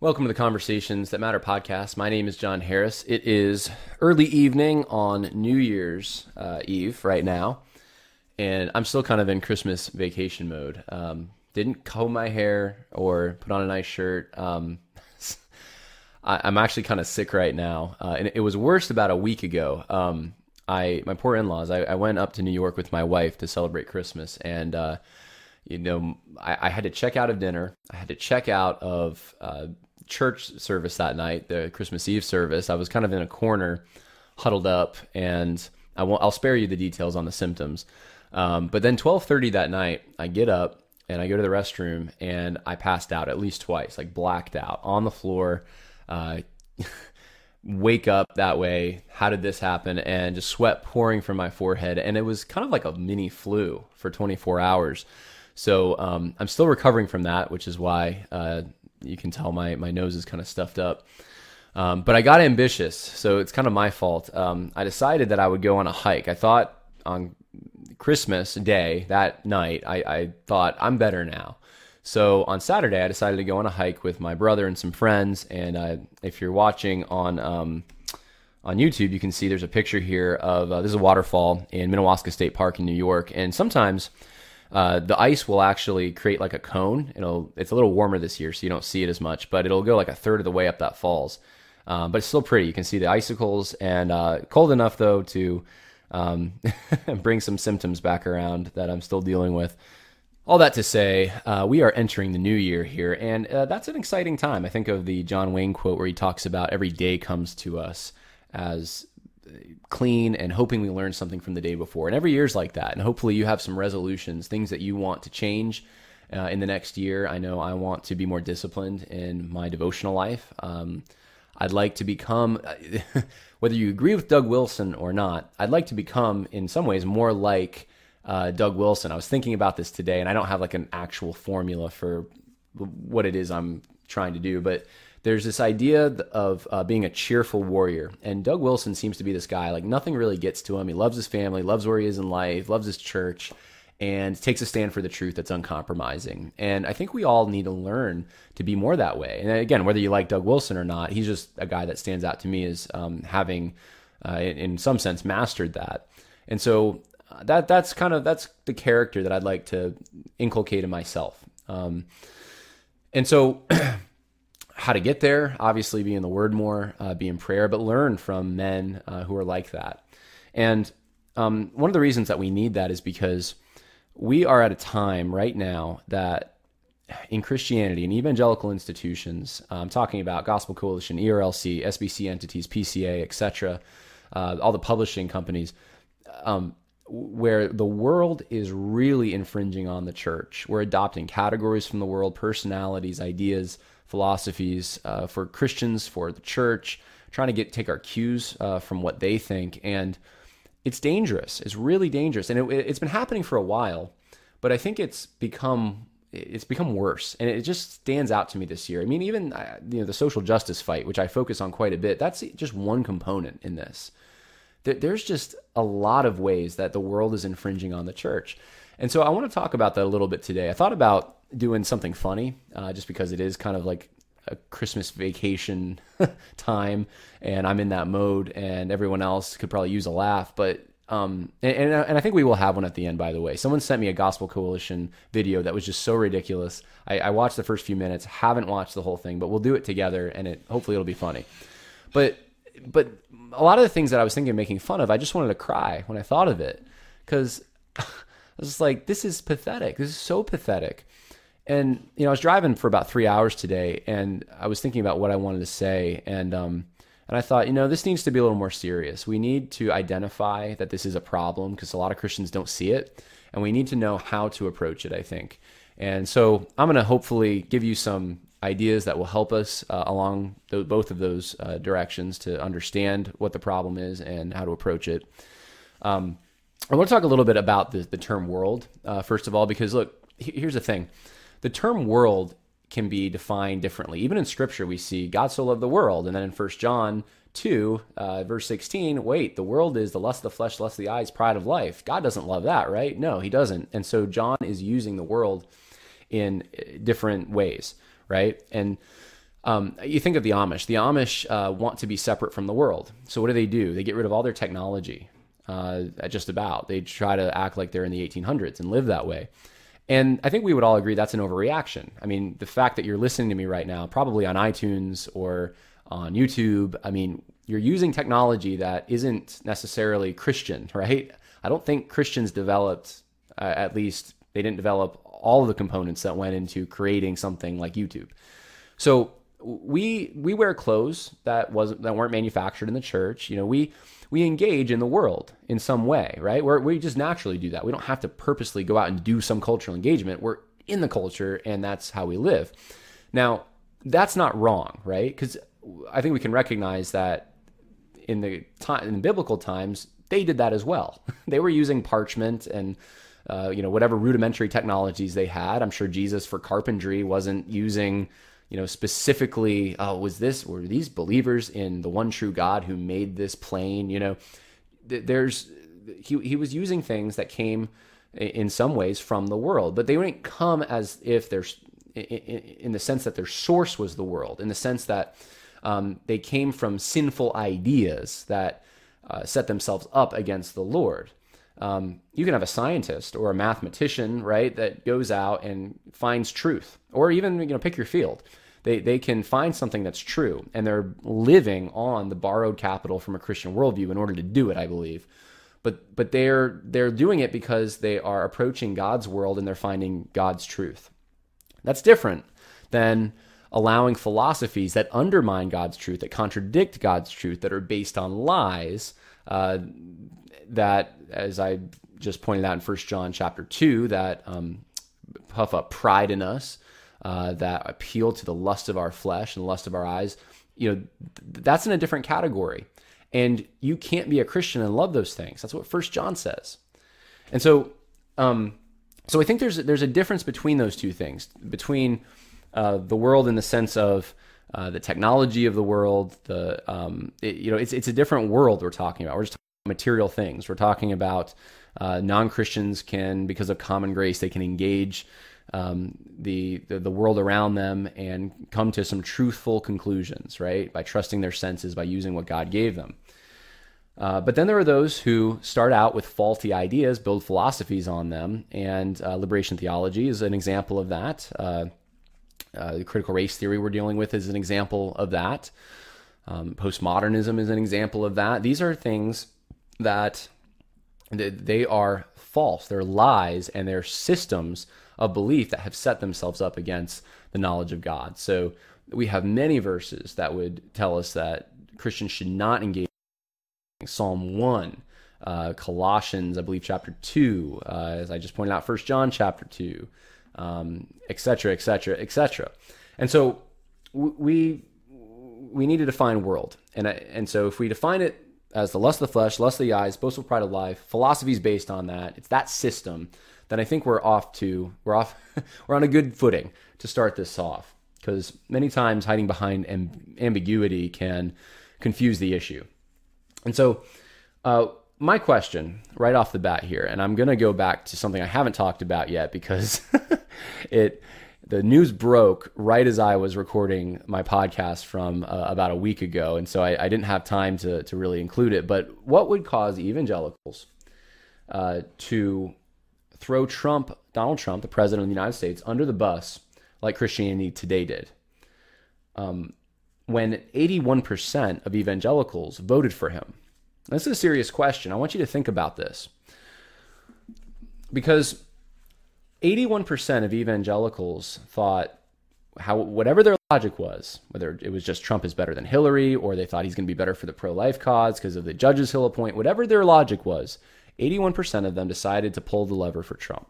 Welcome to the Conversations That Matter podcast. My name is John Harris. It is early evening on New Year's Eve right now, and I'm still kind of in Christmas vacation mode. Didn't comb my hair or put on a nice shirt. I'm actually kind of sick right now, and it was worse about a week ago. My poor in-laws, I went up to New York with my wife to celebrate Christmas, and I had to check out of dinner. I had to check out of church service that night, the Christmas Eve service. I was kind of in a corner, huddled up, and I'll spare you the details on the symptoms. But then 12:30 that night, I get up and I go to the restroom, and I passed out at least twice, like blacked out on the floor. Wake up that way. How did this happen? And just sweat pouring from my forehead. And it was kind of like a mini flu for 24 hours. So I'm still recovering from that, which is why you can tell my nose is kind of stuffed up. But I got ambitious, so it's kind of my fault. I decided that I would go on a hike. I thought on Christmas Day, that night, I thought, I'm better now. So on Saturday, I decided to go on a hike with my brother and some friends. And if you're watching on YouTube, you can see there's a picture here of this is a waterfall in Minnewaska State Park in New York. And sometimes the ice will actually create like a cone. It's a little warmer this year, so you don't see it as much, but it'll go like a third of the way up that falls. But it's still pretty. You can see the icicles, and cold enough though to bring some symptoms back around that I'm still dealing with. All that to say, we are entering the new year here, and that's an exciting time. I think of the John Wayne quote where he talks about every day comes to us as clean and hoping we learn something from the day before. And every year's like that. And hopefully you have some resolutions, things that you want to change in the next year. I know I want to be more disciplined in my devotional life. I'd like to become, whether you agree with Doug Wilson or not, I'd like to become in some ways more like Doug Wilson. I was thinking about this today, and I don't have like an actual formula for what it is I'm trying to do, but there's this idea of being a cheerful warrior, and Doug Wilson seems to be this guy, like nothing really gets to him. He loves his family, loves where he is in life, loves his church, and takes a stand for the truth that's uncompromising. And I think we all need to learn to be more that way. And again, whether you like Doug Wilson or not, he's just a guy that stands out to me as having, in some sense, mastered that. And so that's the character that I'd like to inculcate in myself. And so... How to get there, obviously be in the Word more, be in prayer, but learn from men who are like that. And one of the reasons that we need that is because we are at a time right now that in Christianity and evangelical institutions, I'm talking about Gospel Coalition, ERLC, SBC entities, PCA, etc., all the publishing companies, where the world is really infringing on the church. We're adopting categories from the world, personalities, ideas, philosophies for Christians, for the church, trying to take our cues from what they think. And it's dangerous. It's really dangerous. And it's been happening for a while, but I think it's become worse. And it just stands out to me this year. I mean, even the social justice fight, which I focus on quite a bit, that's just one component in this. There's just a lot of ways that the world is infringing on the church. And so I want to talk about that a little bit today. I thought about doing something funny, just because it is kind of like a Christmas vacation time, and I'm in that mode, and everyone else could probably use a laugh. But and I think we will have one at the end. By the way, someone sent me a Gospel Coalition video that was just so ridiculous. I watched the first few minutes, haven't watched the whole thing, but we'll do it together, and hopefully it'll be funny. But a lot of the things that I was thinking of making fun of, I just wanted to cry when I thought of it, because I was just like, this is pathetic. This is so pathetic. And, I was driving for about 3 hours today, and I was thinking about what I wanted to say. And I thought, this needs to be a little more serious. We need to identify that this is a problem, because a lot of Christians don't see it, and we need to know how to approach it, I think. And so I'm going to hopefully give you some ideas that will help us along both of those directions to understand what the problem is and how to approach it. I want to talk a little bit about the term world, first of all, because look, here's the thing. The term world can be defined differently. Even in Scripture, we see God so loved the world. And then in 1 John 2, verse 16, the world is the lust of the flesh, lust of the eyes, pride of life. God doesn't love that, right? No, he doesn't. And so John is using the world in different ways, right? And You think of the Amish. The Amish want to be separate from the world. So what do? They get rid of all their technology, just about. They try to act like they're in the 1800s and live that way. And I think we would all agree that's an overreaction. I mean, the fact that you're listening to me right now, probably on iTunes or on YouTube, I mean, you're using technology that isn't necessarily Christian, right? I don't think Christians developed, at least they didn't develop all of the components that went into creating something like YouTube. So we wear clothes that weren't manufactured in the church. You know, we engage in the world in some way, right? We just naturally do that. We don't have to purposely go out and do some cultural engagement. We're in the culture, and that's how we live. Now, that's not wrong, right? Because I think we can recognize that in biblical times, they did that as well. They were using parchment and whatever rudimentary technologies they had. I'm sure Jesus for carpentry wasn't using, specifically, were these believers in the one true God who made this plane? He was using things that came in some ways from the world, but they wouldn't come as if there's in the sense that their source was the world, in the sense that they came from sinful ideas that set themselves up against the Lord. You can have a scientist or a mathematician, right, that goes out and finds truth, or even, pick your field. They can find something that's true, and they're living on the borrowed capital from a Christian worldview in order to do it, I believe. But they're doing it because they are approaching God's world and they're finding God's truth. That's different than allowing philosophies that undermine God's truth, that contradict God's truth, that are based on lies, that, as I just pointed out in 1 John chapter 2, that puff up pride in us, that appeal to the lust of our flesh and the lust of our eyes, that's in a different category. And you can't be a Christian and love those things. That's what 1 John says. And so I think there's a difference between those two things, between the world in the sense of the technology of the world, it's a different world we're talking about. We're just talking about material things. We're talking about non-Christians can, because of common grace, they can engage the world around them and come to some truthful conclusions, right? By trusting their senses, by using what God gave them. But then there are those who start out with faulty ideas, build philosophies on them, and liberation theology is an example of that. The critical race theory we're dealing with is an example of that. Postmodernism is an example of that. These are things that they are false. They're lies, and they're systems of belief that have set themselves up against the knowledge of God. So we have many verses that would tell us that Christians should not engage in Psalm 1, Colossians, I believe, chapter 2, as I just pointed out, 1 John chapter 2. Et cetera. And so we need to define world. And so if we define it as the lust of the flesh, lust of the eyes, boastful pride of life, philosophies based on that, it's that system, then I think we're on a good footing to start this off, because many times hiding behind ambiguity can confuse the issue. And so, my question right off the bat here, and I'm going to go back to something I haven't talked about yet because the news broke right as I was recording my podcast from about a week ago, and so I didn't have time to really include it. But what would cause evangelicals to throw Donald Trump, the president of the United States, under the bus like Christianity Today did, when 81% of evangelicals voted for him? This is a serious question. I want you to think about this, because 81% of evangelicals thought, whatever their logic was, whether it was just Trump is better than Hillary, or they thought he's going to be better for the pro-life cause because of the judges he'll appoint, whatever their logic was, 81% of them decided to pull the lever for Trump.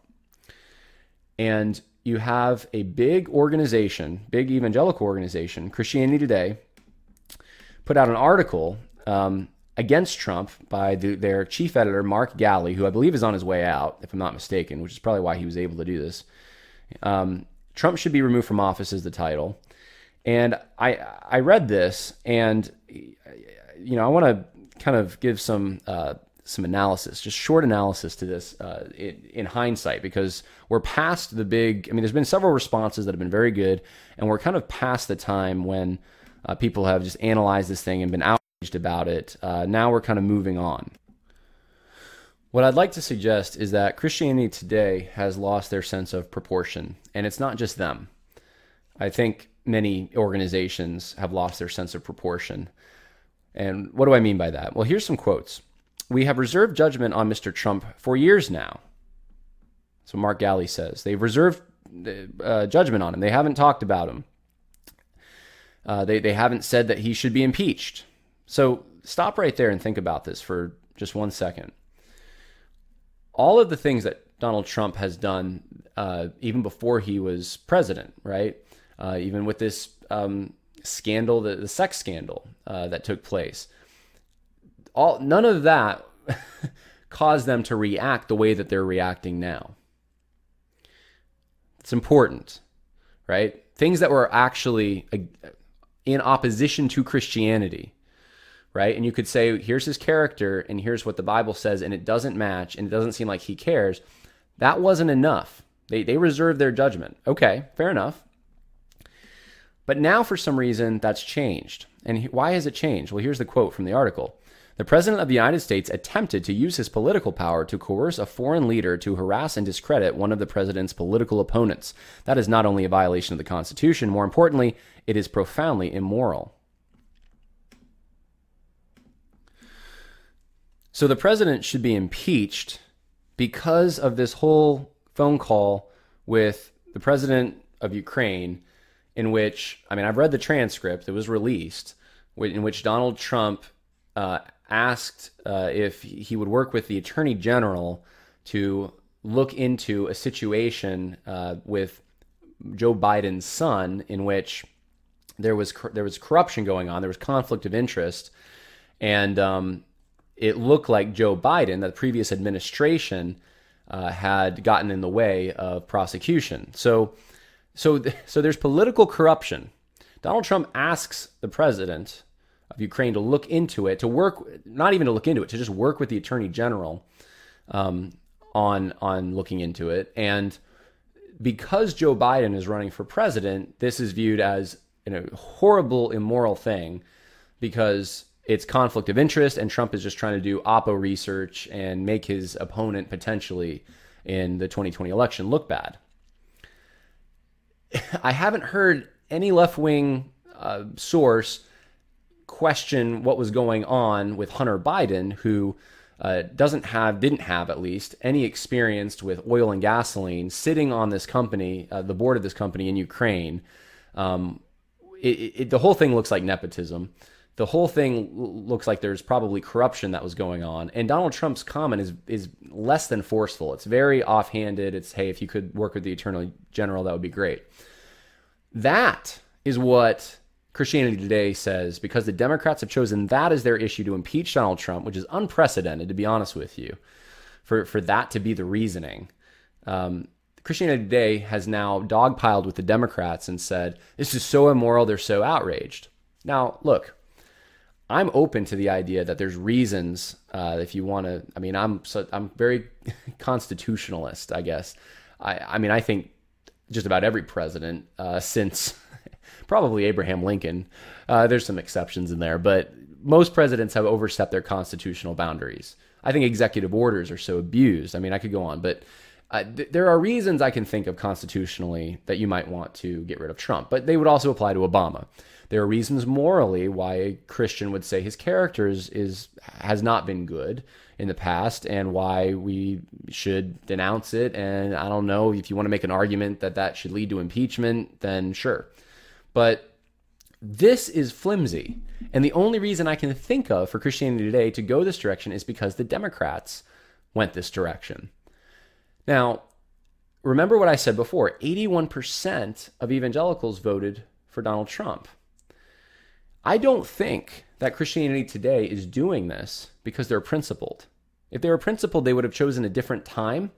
And you have a big evangelical organization, Christianity Today, put out an article against Trump by their chief editor, Mark Galli, who I believe is on his way out, if I'm not mistaken, which is probably why he was able to do this. Trump should be removed from office is the title. And I read this, and I want to kind of give some some analysis, just short analysis to this in hindsight, because we're past the big, I mean, there's been several responses that have been very good, and we're kind of past the time when people have just analyzed this thing and been outraged about it. Now we're kind of moving on. What I'd like to suggest is that Christianity Today has lost their sense of proportion, and it's not just them. I think many organizations have lost their sense of proportion. And what do I mean by that? Well, here's some quotes. "We have reserved judgment on Mr. Trump for years now." So Mark Galli says they've reserved judgment on him. They haven't talked about him. They haven't said that he should be impeached. So stop right there and think about this for just 1 second. All of the things that Donald Trump has done, even before he was president, right? Even with this scandal, the sex scandal that took place. None of that caused them to react the way that they're reacting now. It's important, right? Things that were actually in opposition to Christianity, right? And you could say, here's his character, and here's what the Bible says, and it doesn't match, and it doesn't seem like he cares. That wasn't enough. They reserved their judgment. Okay, fair enough. But now, for some reason, that's changed. And why has it changed? Well, here's the quote from the article. "The President of the United States attempted to use his political power to coerce a foreign leader to harass and discredit one of the President's political opponents. That is not only a violation of the Constitution, more importantly, it is profoundly immoral." So the President should be impeached because of this whole phone call with the President of Ukraine, in which, I mean, I've read the transcript, it was released, in which Donald Trump asked if he would work with the Attorney General to look into a situation with Joe Biden's son, in which there was corruption going on, there was conflict of interest, and it looked like Joe Biden, the previous administration, had gotten in the way of prosecution. So there's political corruption. Donald Trump asks the president of Ukraine to look into it, to just work with the Attorney General on looking into it. And because Joe Biden is running for president, this is viewed as a horrible, immoral thing because it's conflict of interest, and Trump is just trying to do oppo research and make his opponent potentially in the 2020 election look bad. I haven't heard any left-wing source question what was going on with Hunter Biden, who didn't have at least any experience with oil and gasoline, sitting on this company, the board of this company in Ukraine. The whole thing looks like nepotism. The whole thing looks like there's probably corruption that was going on. And Donald Trump's comment is less than forceful. It's very offhanded. It's, hey, if you could work with the Attorney General, that would be great. That is what Christianity Today says, because the Democrats have chosen that as their issue to impeach Donald Trump, which is unprecedented, to be honest with you, for that to be the reasoning. Christianity Today has now dogpiled with the Democrats and said, this is so immoral, they're so outraged. Now, look, I'm open to the idea that there's reasons if you want to, I mean, I'm very constitutionalist, I guess. I mean, I think just about every president since probably Abraham Lincoln. There's some exceptions in there, but most presidents have overstepped their constitutional boundaries. I think executive orders are so abused. I mean, I could go on, but there are reasons I can think of constitutionally that you might want to get rid of Trump, but they would also apply to Obama. There are reasons morally why a Christian would say his character has not been good in the past and why we should denounce it. And I don't know, if you want to make an argument that should lead to impeachment, then sure. But this is flimsy. And the only reason I can think of for Christianity Today to go this direction is because the Democrats went this direction. Now, remember what I said before, 81% of evangelicals voted for Donald Trump. I don't think that Christianity Today is doing this because they're principled. If they were principled, they would have chosen a different time.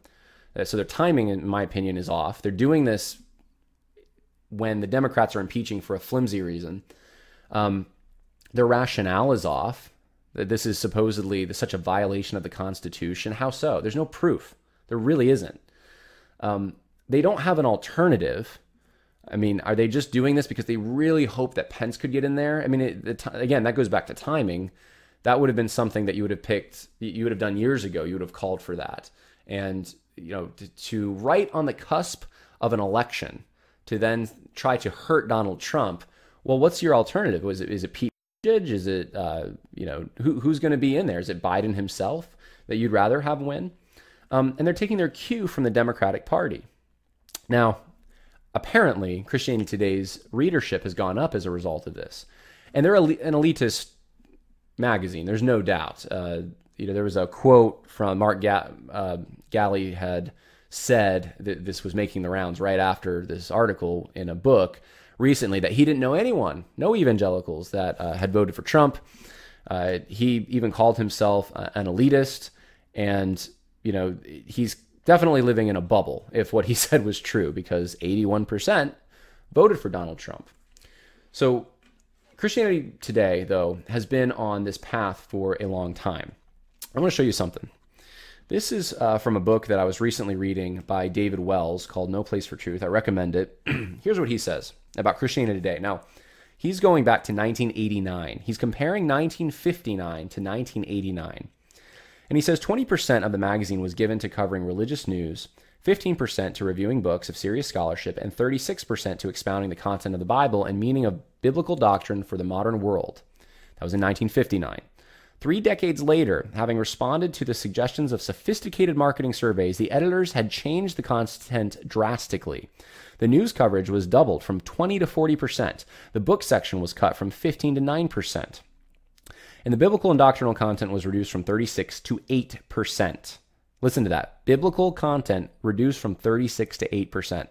So their timing, in my opinion, is off. They're doing this when the Democrats are impeaching for a flimsy reason. Their rationale is off. that this is supposedly such a violation of the Constitution. How so? There's no proof. There really isn't. They don't have an alternative. I mean, are they just doing this because they really hope that Pence could get in there? I mean, again, that goes back to timing. That would have been something that you would have picked, you would have done years ago. You would have called for that. And, you know, to right on the cusp of an election, to then try to hurt Donald Trump, well, what's your alternative? Is it Pete Buttigieg? Is it, who's going to be in there? Is it Biden himself that you'd rather have win? And they're taking their cue from the Democratic Party. Now, apparently, Christianity Today's readership has gone up as a result of this. And they're an elitist magazine, there's no doubt. There was a quote from Mark Galli had said that this was making the rounds right after this article in a book recently, that he didn't know anyone, no evangelicals, that had voted for Trump. He even called himself an elitist, and he's definitely living in a bubble if what he said was true, because 81% voted for Donald Trump. So Christianity Today, though, has been on this path for a long time. I want to show you something. This is from a book that I was recently reading by David Wells called No Place for Truth. I recommend it. Here's what he says about Christianity Today. Now, he's going back to 1989. He's comparing 1959 to 1989. And he says 20% of the magazine was given to covering religious news, 15% to reviewing books of serious scholarship, and 36% to expounding the content of the Bible and meaning of biblical doctrine for the modern world. That was in 1959. 3 decades later, having responded to the suggestions of sophisticated marketing surveys, the editors had changed the content drastically. The news coverage was doubled from 20 to 40%. The book section was cut from 15 to 9%. And the biblical and doctrinal content was reduced from 36 to 8%. Listen to that. Biblical content reduced from 36 to 8%.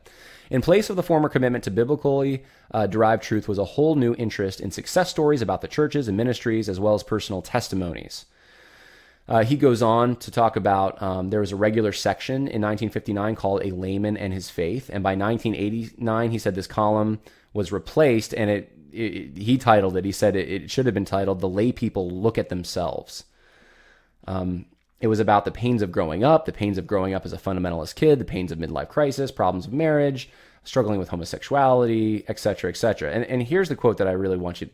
In place of the former commitment to biblically derived truth was a whole new interest in success stories about the churches and ministries, as well as personal testimonies. He goes on to talk about there was a regular section in 1959 called A Layman and His Faith. And by 1989, he said this column was replaced, and he titled it. He said it should have been titled The Lay People Look at Themselves. It was about the pains of growing up, as a fundamentalist kid, the pains of midlife crisis, problems of marriage, struggling with homosexuality, etc., etc. And here's the quote that I really want you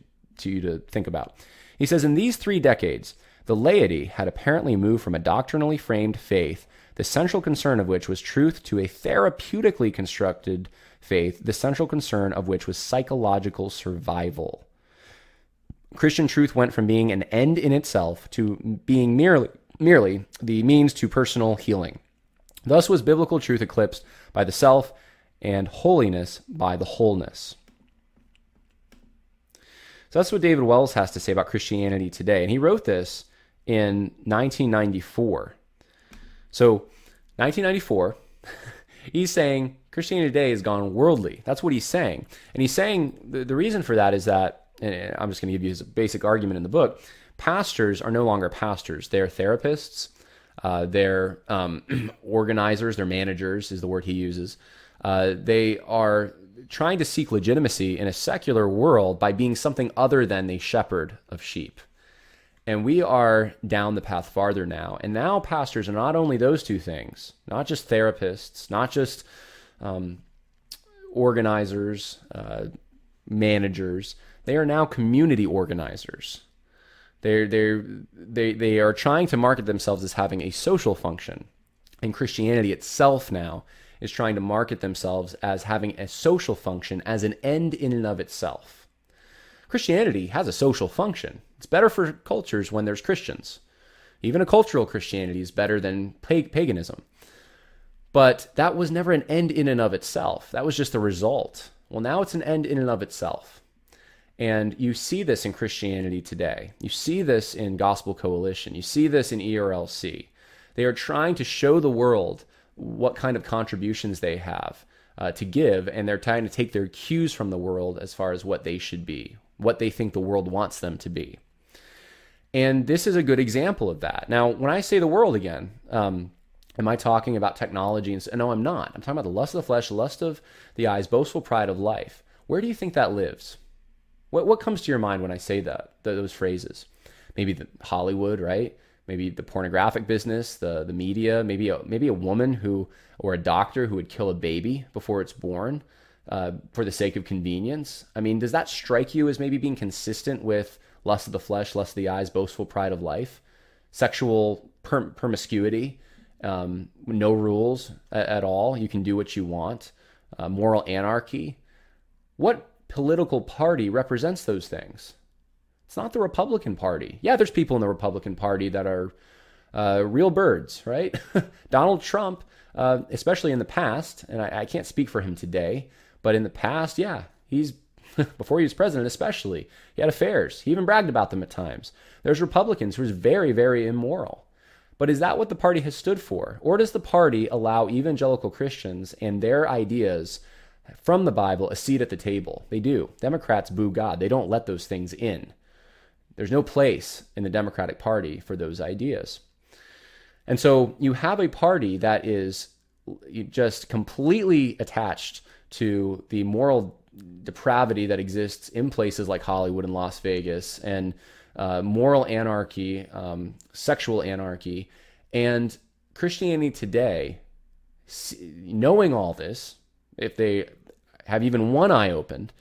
to think about. He says, in these 3 decades, the laity had apparently moved from a doctrinally framed faith, the central concern of which was truth, to a therapeutically constructed faith, the central concern of which was psychological survival. Christian truth went from being an end in itself to being merely the means to personal healing. Thus was biblical truth eclipsed by the self and holiness by the wholeness. So that's what David Wells has to say about Christianity Today. And he wrote this in 1994. So 1994, he's saying Christianity Today has gone worldly. That's what he's saying. And he's saying the reason for that is that, and I'm just going to give you his basic argument in the book, pastors are no longer pastors. They're therapists. They're organizers. They're managers is the word he uses. They are trying to seek legitimacy in a secular world by being something other than the shepherd of sheep. And we are down the path farther now. And now pastors are not only those two things, not just therapists, not just organizers, managers. They are now community organizers. They are trying to market themselves as having a social function. And Christianity itself now is trying to market themselves as having a social function, as an end in and of itself. Christianity has a social function. It's better for cultures when there's Christians. Even a cultural Christianity is better than paganism. But that was never an end in and of itself. That was just the result. Well, now it's an end in and of itself. And you see this in Christianity Today. You see this in Gospel Coalition. You see this in ERLC. They are trying to show the world what kind of contributions they have to give, and they're trying to take their cues from the world as far as what they should be, what they think the world wants them to be. And this is a good example of that. Now, when I say the world again, am I talking about technology? No, I'm not. I'm talking about the lust of the flesh, lust of the eyes, boastful pride of life. Where do you think that lives? What comes to your mind when I say that, those phrases? maybe the Hollywood, right? Maybe the pornographic business, the media, maybe a woman who, or a doctor who would kill a baby before it's born for the sake of convenience. I mean, does that strike you as maybe being consistent with lust of the flesh, lust of the eyes, boastful pride of life, sexual promiscuity, no rules at all? You can do what you want, moral anarchy. What political party represents those things? It's not the Republican Party. Yeah, there's people in the Republican Party that are real birds, right? Donald Trump, especially in the past, and I can't speak for him today, but in the past, yeah, he's, before he was president especially, he had affairs. He even bragged about them at times. There's Republicans who are very, very immoral. But is that what the party has stood for? Or does the party allow evangelical Christians and their ideas from the Bible a seat at the table? They do. Democrats boo God. They don't let those things in. There's no place in the Democratic Party for those ideas. And so you have a party that is just completely attached to the moral depravity that exists in places like Hollywood and Las Vegas, and moral anarchy, sexual anarchy. And Christianity Today, knowing all this, if they have even one eye opened,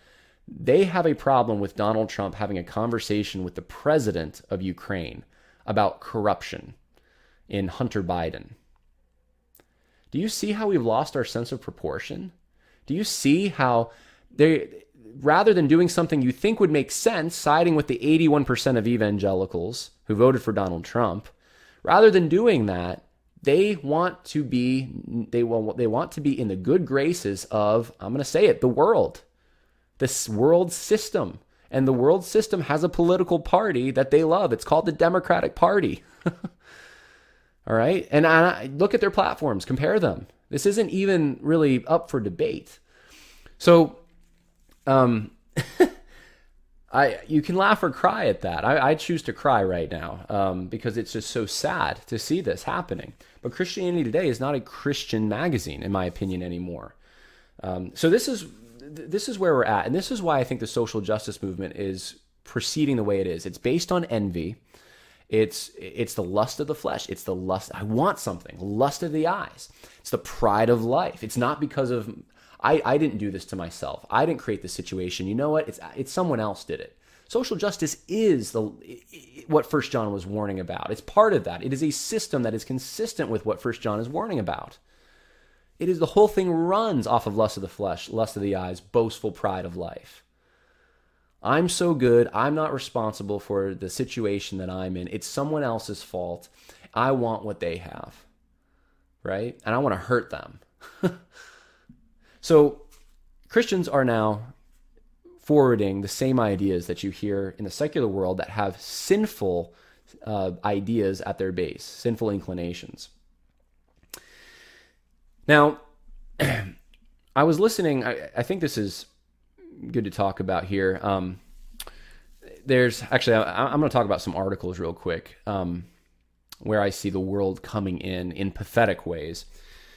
they have a problem with Donald Trump having a conversation with the president of Ukraine about corruption in Hunter Biden. Do you see how we've lost our sense of proportion? Do you see how they, rather than doing something you think would make sense, siding with the 81% of evangelicals who voted for Donald Trump, rather than doing that, they want to be in the good graces of, I'm going to say it, the world. This world system. And the world system has a political party that they love. It's called the Democratic Party. All right? And I look at their platforms, compare them. This isn't even really up for debate. So you can laugh or cry at that. I choose to cry right now because it's just so sad to see this happening. But Christianity Today is not a Christian magazine, in my opinion, anymore. So this is where we're at, and this is why I think the social justice movement is proceeding the way it is. It's based on envy. It's the lust of the flesh. It's the lust. I want something. Lust of the eyes. It's the pride of life. It's not because of I didn't do this to myself. I didn't create this situation. You know what? It's someone else did it. Social justice is what 1 John was warning about. It's part of that. It is a system that is consistent with what 1 John is warning about. It is the whole thing runs off of lust of the flesh, lust of the eyes, boastful pride of life. I'm so good. I'm not responsible for the situation that I'm in. It's someone else's fault. I want what they have, right? And I want to hurt them. So Christians are now forwarding the same ideas that you hear in the secular world that have sinful ideas at their base, sinful inclinations. Now, I was listening. I think this is good to talk about here. There's actually, I'm going to talk about some articles real quick where I see the world coming in pathetic ways.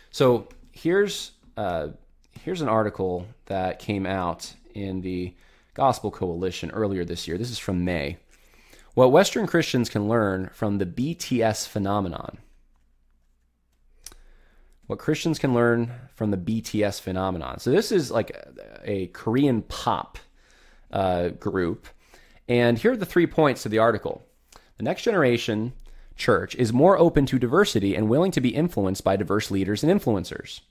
So here's an article that came out in the Gospel Coalition earlier this year. This is from May. What Western Christians can learn from the BTS phenomenon. What Christians can learn from the BTS phenomenon. So this is like a Korean pop group. And here are the 3 points to the article. The next generation church is more open to diversity and willing to be influenced by diverse leaders and influencers.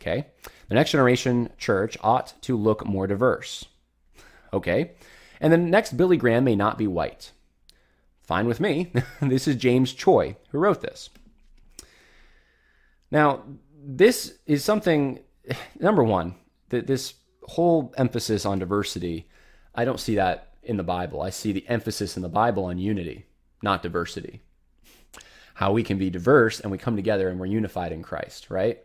Okay. The next generation church ought to look more diverse. Okay. And the next Billy Graham may not be white. Fine with me. This is James Choi who wrote this. Now, this is something, number one, that this whole emphasis on diversity, I don't see that in the Bible. I see the emphasis in the Bible on unity, not diversity. How we can be diverse and we come together and we're unified in Christ, right?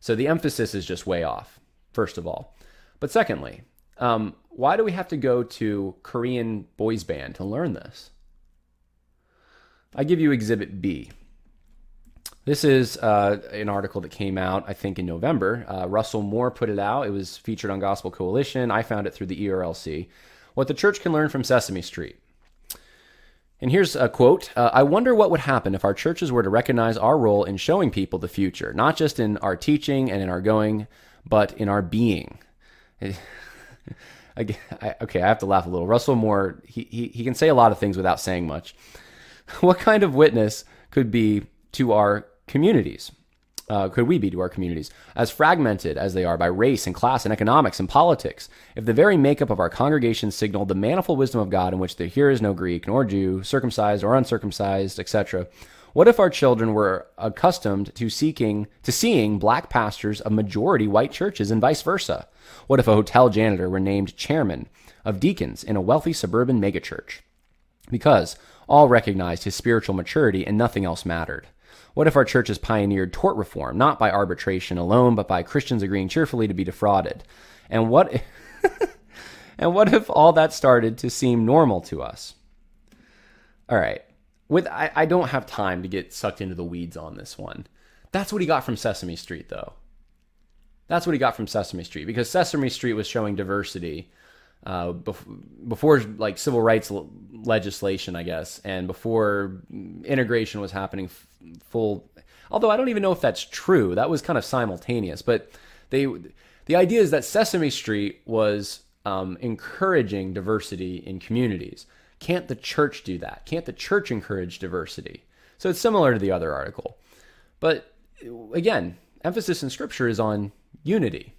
So the emphasis is just way off, first of all. But secondly, why do we have to go to Korean boys band to learn this? I give you Exhibit B. This is an article that came out, I think, in November. Russell Moore put it out. It was featured on Gospel Coalition. I found it through the ERLC. What the church can learn from Sesame Street. And here's a quote, I wonder what would happen if our churches were to recognize our role in showing people the future, not just in our teaching and in our going, but in our being. Okay, I have to laugh a little. Russell Moore, he can say a lot of things without saying much. What kind of witness could be to our communities? Could we be to our communities, as fragmented as they are by race and class and economics and politics, if the very makeup of our congregation signaled the manifold wisdom of God in which there is no Greek nor Jew, circumcised or uncircumcised, etc.? What if our children were accustomed to seeing black pastors of majority white churches and vice versa? What if a hotel janitor were named chairman of deacons in a wealthy suburban megachurch? Because all recognized his spiritual maturity and nothing else mattered. What if our churches pioneered tort reform, not by arbitration alone, but by Christians agreeing cheerfully to be defrauded? And what if all that started to seem normal to us? All right. I don't have time to get sucked into the weeds on this one. That's what he got from Sesame Street, though. That's what he got from Sesame Street, because Sesame Street was showing diversity before like civil rights legislation, I guess, and before integration was happening full. Although I don't even know if that's true. That was kind of simultaneous. But the idea is that Sesame Street was encouraging diversity in communities. Can't the church do that? Can't the church encourage diversity? So it's similar to the other article. But again, emphasis in Scripture is on unity,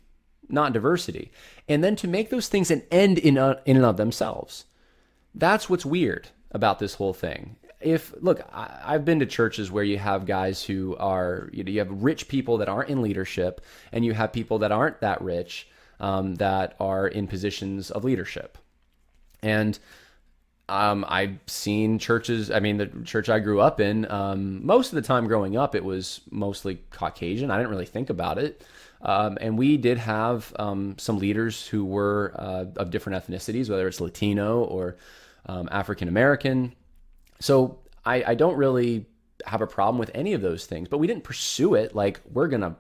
not diversity. And then to make those things an end in and of themselves. That's what's weird about this whole thing. I've been to churches where you have guys who are, you have rich people that aren't in leadership, and you have people that aren't that rich that are in positions of leadership. And I've seen churches, the church I grew up in, most of the time growing up, it was mostly Caucasian. I didn't really think about it. And we did have some leaders who were of different ethnicities, whether it's Latino or African-American. So I don't really have a problem with any of those things, but we didn't pursue it like we're going to,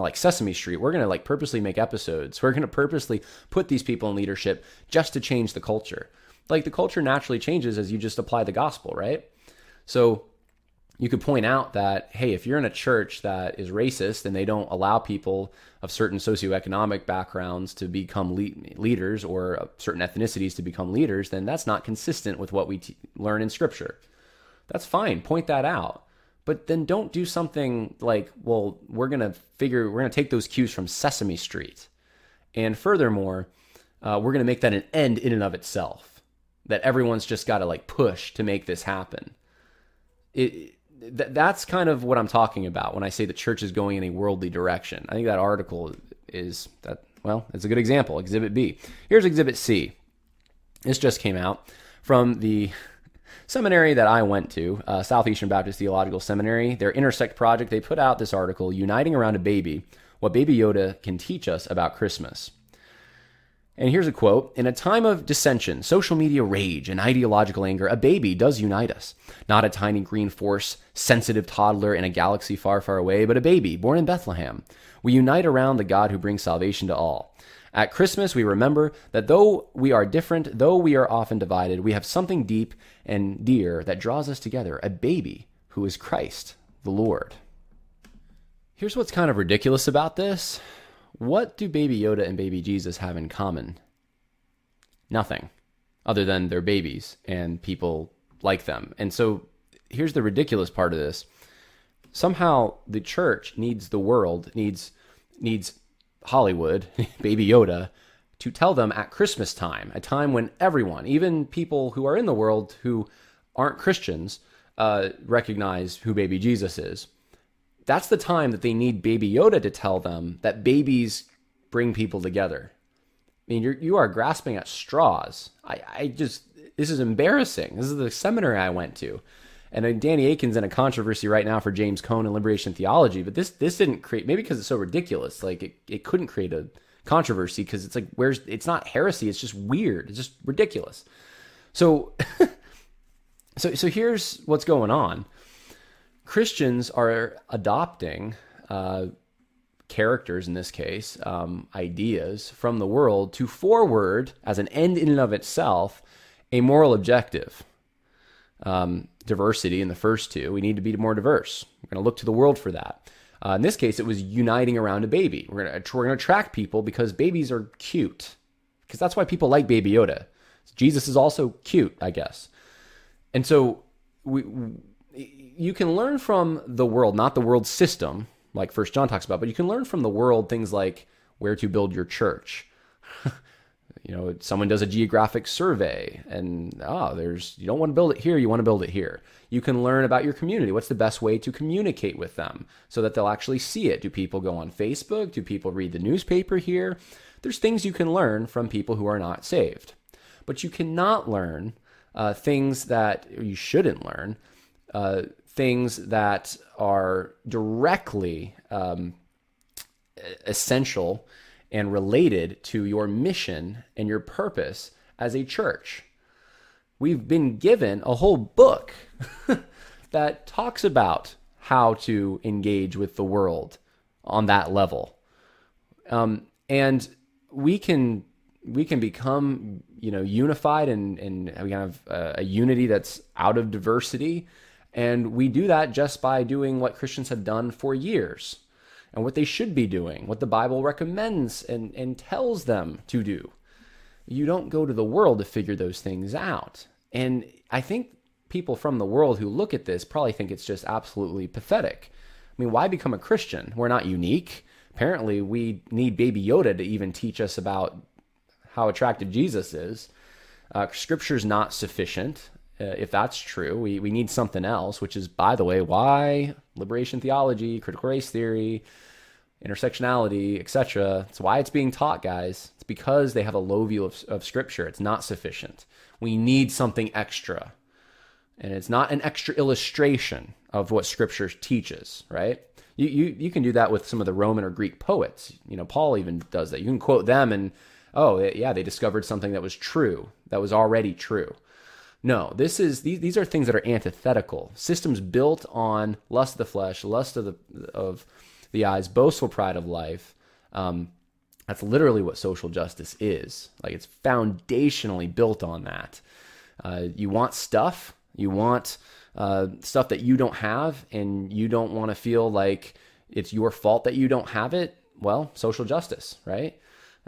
like Sesame Street, we're going to like purposely make episodes. We're going to purposely put these people in leadership just to change the culture. Like the culture naturally changes as you just apply the gospel, right? So you could point out that, hey, if you're in a church that is racist and they don't allow people of certain socioeconomic backgrounds to become leaders or certain ethnicities to become leaders, then that's not consistent with what we learn in Scripture. That's fine. Point that out. But then don't do something like, well, we're going to take those cues from Sesame Street. And furthermore, we're going to make that an end in and of itself, that everyone's just got to like push to make this happen. That's kind of what I'm talking about when I say the church is going in a worldly direction. I think that article is that, well, it's a good example. Exhibit B. Here's Exhibit C. This just came out from the seminary that I went to, Southeastern Baptist Theological Seminary. Their Intersect project, they put out this article, Uniting Around a Baby, What Baby Yoda Can Teach Us About Christmas. And here's a quote, in a time of dissension, social media rage, and ideological anger, a baby does unite us. Not a tiny green force, sensitive toddler in a galaxy far, far away, but a baby born in Bethlehem. We unite around the God who brings salvation to all. At Christmas, we remember that though we are different, though we are often divided, we have something deep and dear that draws us together, a baby who is Christ, the Lord. Here's what's kind of ridiculous about this. What do Baby Yoda and Baby Jesus have in common? Nothing, other than they're babies and people like them. And so here's the ridiculous part of this. Somehow the church needs the world, needs Hollywood, Baby Yoda, to tell them at Christmas time, a time when everyone, even people who are in the world who aren't Christians, recognize who Baby Jesus is. That's the time that they need Baby Yoda to tell them that babies bring people together. I mean, you are grasping at straws. This is embarrassing. This is the seminary I went to. And Danny Akin's in a controversy right now for James Cone and liberation theology, but this didn't create, maybe because it's so ridiculous, like it couldn't create a controversy because it's like, it's not heresy, it's just weird. It's just ridiculous. So here's what's going on. Christians are adopting characters, in this case, ideas from the world to forward, as an end in and of itself, a moral objective. diversity in the first two. We need to be more diverse. We're going to look to the world for that. In this case, it was uniting around a baby. We're going to attract people because babies are cute, because that's why people like Baby Yoda. Jesus is also cute, I guess. And so you can learn from the world, not the world system, like 1 John talks about, but you can learn from the world things like where to build your church. You know, someone does a geographic survey and, you don't want to build it here. You want to build it here. You can learn about your community. What's the best way to communicate with them so that they'll actually see it? Do people go on Facebook? Do people read the newspaper here? There's things you can learn from people who are not saved, but you cannot learn things that you shouldn't learn, things that are directly essential and related to your mission and your purpose as a church. We've been given a whole book that talks about how to engage with the world on that level. And we can become, unified and we have a unity that's out of diversity. And we do that just by doing what Christians have done for years, and what they should be doing, what the Bible recommends and tells them to do. You don't go to the world to figure those things out. And I think people from the world who look at this probably think it's just absolutely pathetic. I mean, why become a Christian? We're not unique. Apparently, we need Baby Yoda to even teach us about how attractive Jesus is. Scripture's not sufficient. If that's true, we need something else, which is, by the way, why liberation theology, critical race theory, intersectionality, etc. It's why it's being taught, guys. It's because they have a low view of Scripture. It's not sufficient. We need something extra. And it's not an extra illustration of what Scripture teaches, right? You can do that with some of the Roman or Greek poets. Paul even does that. You can quote them and, they discovered something that was true, that was already true. No, these are things that are antithetical. Systems built on lust of the flesh, lust of the eyes, boastful pride of life. That's literally what social justice is. Like, it's foundationally built on that. You want stuff. You want stuff that you don't have, and you don't want to feel like it's your fault that you don't have it. Well, social justice, right?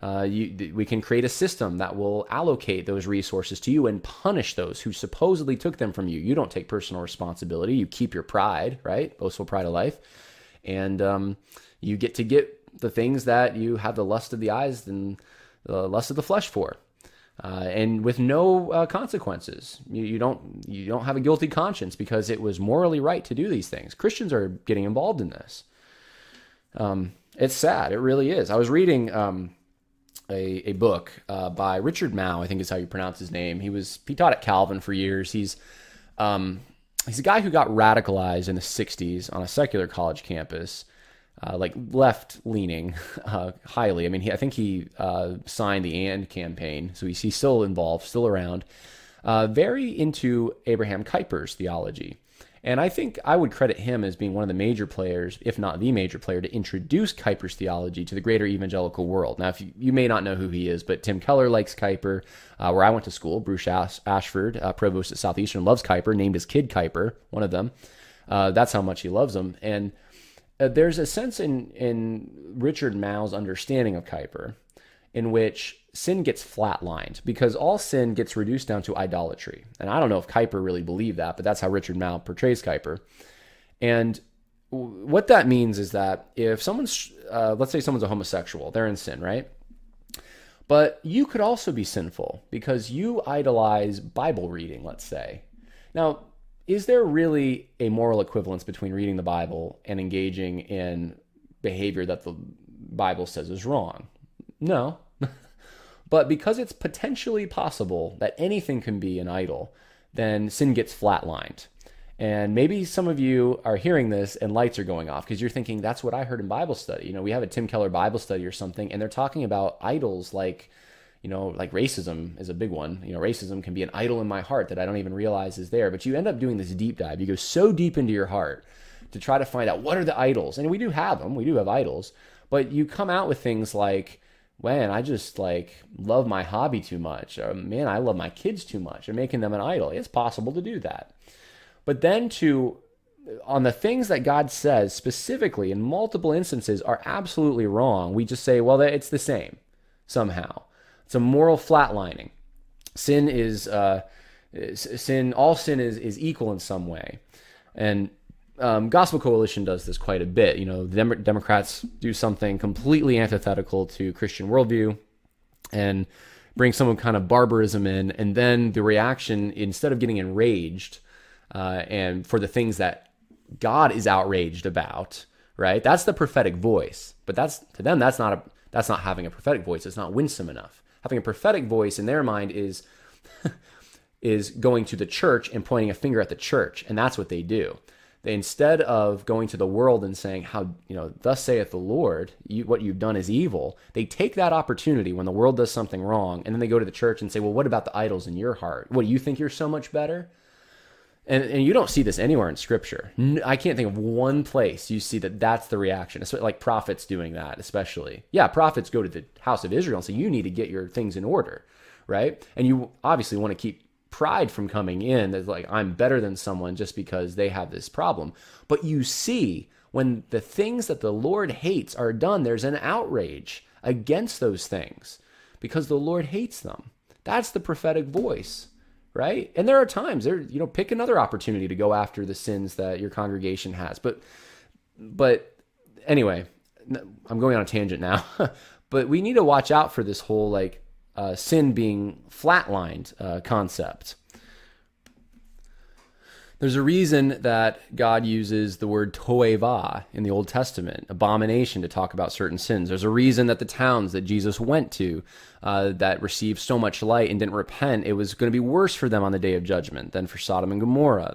We can create a system that will allocate those resources to you and punish those who supposedly took them from you. You don't take personal responsibility. You keep your pride, right? Boastful pride of life. And you get to get the things that you have the lust of the eyes and the lust of the flesh for. And with no consequences. You don't have a guilty conscience because it was morally right to do these things. Christians are getting involved in this. It's sad. It really is. I was reading a book by Richard Mao, I think is how you pronounce his name. He taught at Calvin for years. He's a guy who got radicalized in the 60s on a secular college campus, like left-leaning highly. I mean, I think he signed the AND campaign, so he's still involved, still around, very into Abraham Kuyper's theology. And I think I would credit him as being one of the major players, if not the major player, to introduce Kuyper's theology to the greater evangelical world. Now, if you may not know who he is, but Tim Keller likes Kuyper. Where I went to school, Bruce Ashford, provost at Southeastern, loves Kuyper, named his kid Kuyper, one of them. That's how much he loves him. And there's a sense in Richard Mao's understanding of Kuyper in which sin gets flatlined because all sin gets reduced down to idolatry. And I don't know if Kuyper really believed that, but that's how Richard Mao portrays Kuyper. And what that means is that if someone's, let's say someone's a homosexual, they're in sin, right? But you could also be sinful because you idolize Bible reading, let's say. Now, is there really a moral equivalence between reading the Bible and engaging in behavior that the Bible says is wrong? No, but because it's potentially possible that anything can be an idol, then sin gets flatlined. And maybe some of you are hearing this and lights are going off because you're thinking, that's what I heard in Bible study. We have a Tim Keller Bible study or something, and they're talking about idols like racism is a big one. Racism can be an idol in my heart that I don't even realize is there. But you end up doing this deep dive. You go so deep into your heart to try to find out what are the idols. And we do have them. We do have idols. But you come out with things like, man, I just like love my hobby too much, or man, I love my kids too much, and making them an idol. It's possible to do that. But then to, on the things that God says specifically in multiple instances are absolutely wrong, we just say, well, it's the same somehow. It's a moral flatlining. Sin is, all sin is equal in some way. And Gospel Coalition does this quite a bit. You know, the Democrats do something completely antithetical to Christian worldview and bring some kind of barbarism in, and then the reaction, instead of getting enraged and for the things that God is outraged about, right? That's the prophetic voice. But that's not having a prophetic voice. It's not winsome enough. Having a prophetic voice in their mind is is going to the church and pointing a finger at the church, and that's what they do. They, instead of going to the world and saying, how, you know, thus saith the Lord, what you've done is evil, they take that opportunity when the world does something wrong, and then they go to the church and say, well, what about the idols in your heart? What, you think you're so much better? And you don't see this anywhere in Scripture. I can't think of one place you see that that's the reaction. It's like prophets doing that, especially. Yeah, prophets go to the house of Israel and say, you need to get your things in order, right? And you obviously want to keep pride from coming in, that's like, I'm better than someone just because they have this problem. But you see, when the things that the Lord hates are done, there's an outrage against those things because the Lord hates them. That's the prophetic voice, right? And there are times there, you know, pick another opportunity to go after the sins that your congregation has. But anyway, I'm going on a tangent now, but we need to watch out for this whole like sin being flatlined concept. There's a reason that God uses the word toeva in the Old Testament, abomination, to talk about certain sins. There's a reason that the towns that Jesus went to that received so much light and didn't repent, it was going to be worse for them on the day of judgment than for Sodom and Gomorrah.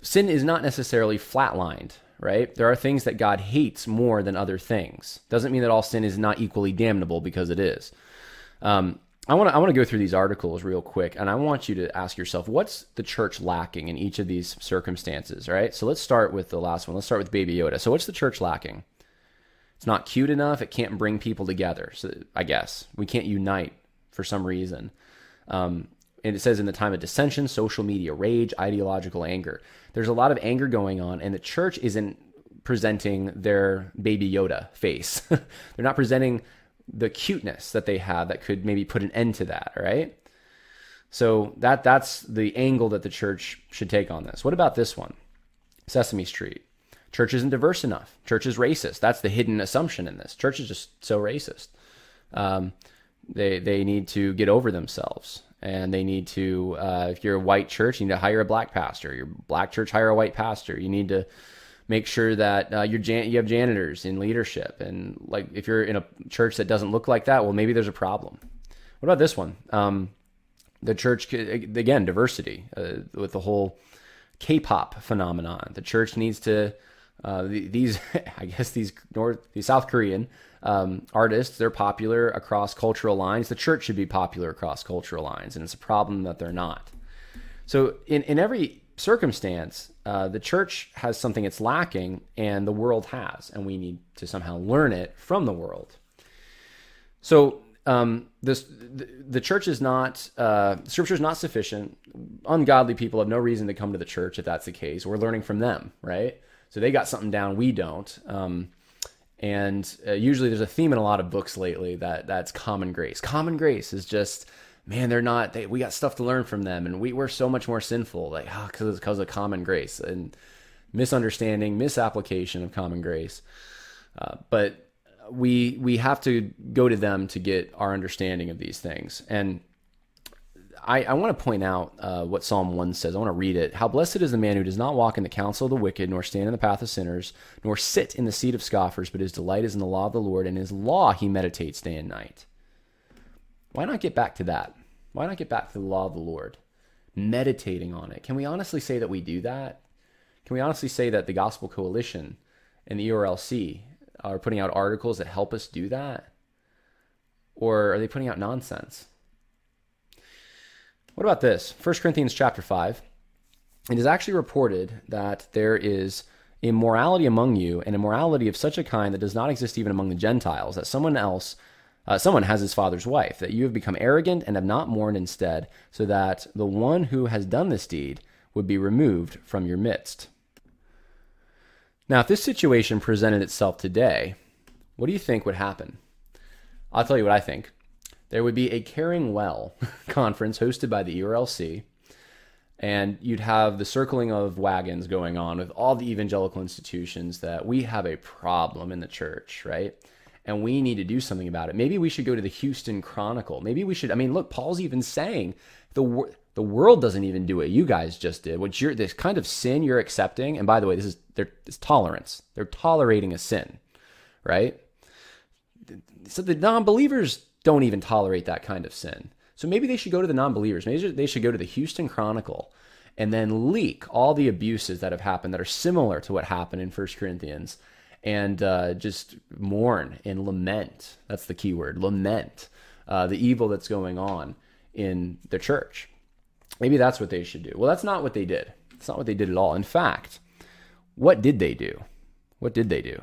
Sin is not necessarily flatlined, right? There are things that God hates more than other things. Doesn't mean that all sin is not equally damnable, because it is. I want to go through these articles real quick, and I want you to ask yourself, what's the church lacking in each of these circumstances, right? So let's start with the last one. Let's start with Baby Yoda. So what's the church lacking? It's not cute enough. It can't bring people together. So I guess we can't unite for some reason. And it says, in the time of dissension, social media rage, ideological anger. There's a lot of anger going on, and the church isn't presenting their Baby Yoda face. They're not presenting the cuteness that they have that could maybe put an end to that, right? So that's the angle that the church should take on this. What about this one? Sesame Street. Church isn't diverse enough. Church is racist. That's the hidden assumption in this. Church is just so racist. They need to get over themselves. And they need to, if you're a white church, you need to hire a black pastor. Your black church, hire a white pastor. You need to make sure that you have janitors in leadership. And like, if you're in a church that doesn't look like that, well, maybe there's a problem. What about this one? The church, again, diversity with the whole K-pop phenomenon. The church needs to, these South Korean artists, they're popular across cultural lines. The church should be popular across cultural lines, and it's a problem that they're not. So in every circumstance, the church has something it's lacking, and the world has, and we need to somehow learn it from the world. So the church is not, Scripture is not sufficient. Ungodly people have no reason to come to the church if that's the case. We're learning from them, right? So they got something down, we don't. And usually there's a theme in a lot of books lately that's common grace. Common grace is just, man, we got stuff to learn from them, and we're so much more sinful, like, because of common grace and misunderstanding, misapplication of common grace. But we have to go to them to get our understanding of these things. And I want to point out what Psalm 1 says. I want to read it. How blessed is the man who does not walk in the counsel of the wicked, nor stand in the path of sinners, nor sit in the seat of scoffers, but his delight is in the law of the Lord, and his law he meditates day and night. Why not get back to that? Why not get back to the law of the Lord? Meditating on it. Can we honestly say that we do that? Can we honestly say that the Gospel Coalition and the ERLC are putting out articles that help us do that? Or are they putting out nonsense? What about this? 1 Corinthians chapter 5. It is actually reported that there is immorality among you, and immorality of such a kind that does not exist even among the Gentiles, that someone has his father's wife, that you have become arrogant and have not mourned instead, so that the one who has done this deed would be removed from your midst. Now, if this situation presented itself today, what do you think would happen? I'll tell you what I think. There would be a Caring Well conference hosted by the ERLC, and you'd have the circling of wagons going on with all the evangelical institutions that we have a problem in the church, right? And we need to do something about it. Maybe we should go to the Houston Chronicle. Maybe we should, look, Paul's even saying the world doesn't even do what you guys just did. What you're, this kind of sin you're accepting, and by the way, this is it's tolerance. They're tolerating a sin, right? So the non-believers don't even tolerate that kind of sin. So maybe they should go to the non-believers. Maybe they should go to the Houston Chronicle and then leak all the abuses that have happened that are similar to what happened in 1 Corinthians. And just mourn and lament. That's the key word, lament, the evil that's going on in the church. Maybe that's what they should do. Well, that's not what they did. It's not what they did at all. In fact, what did they do? What did they do?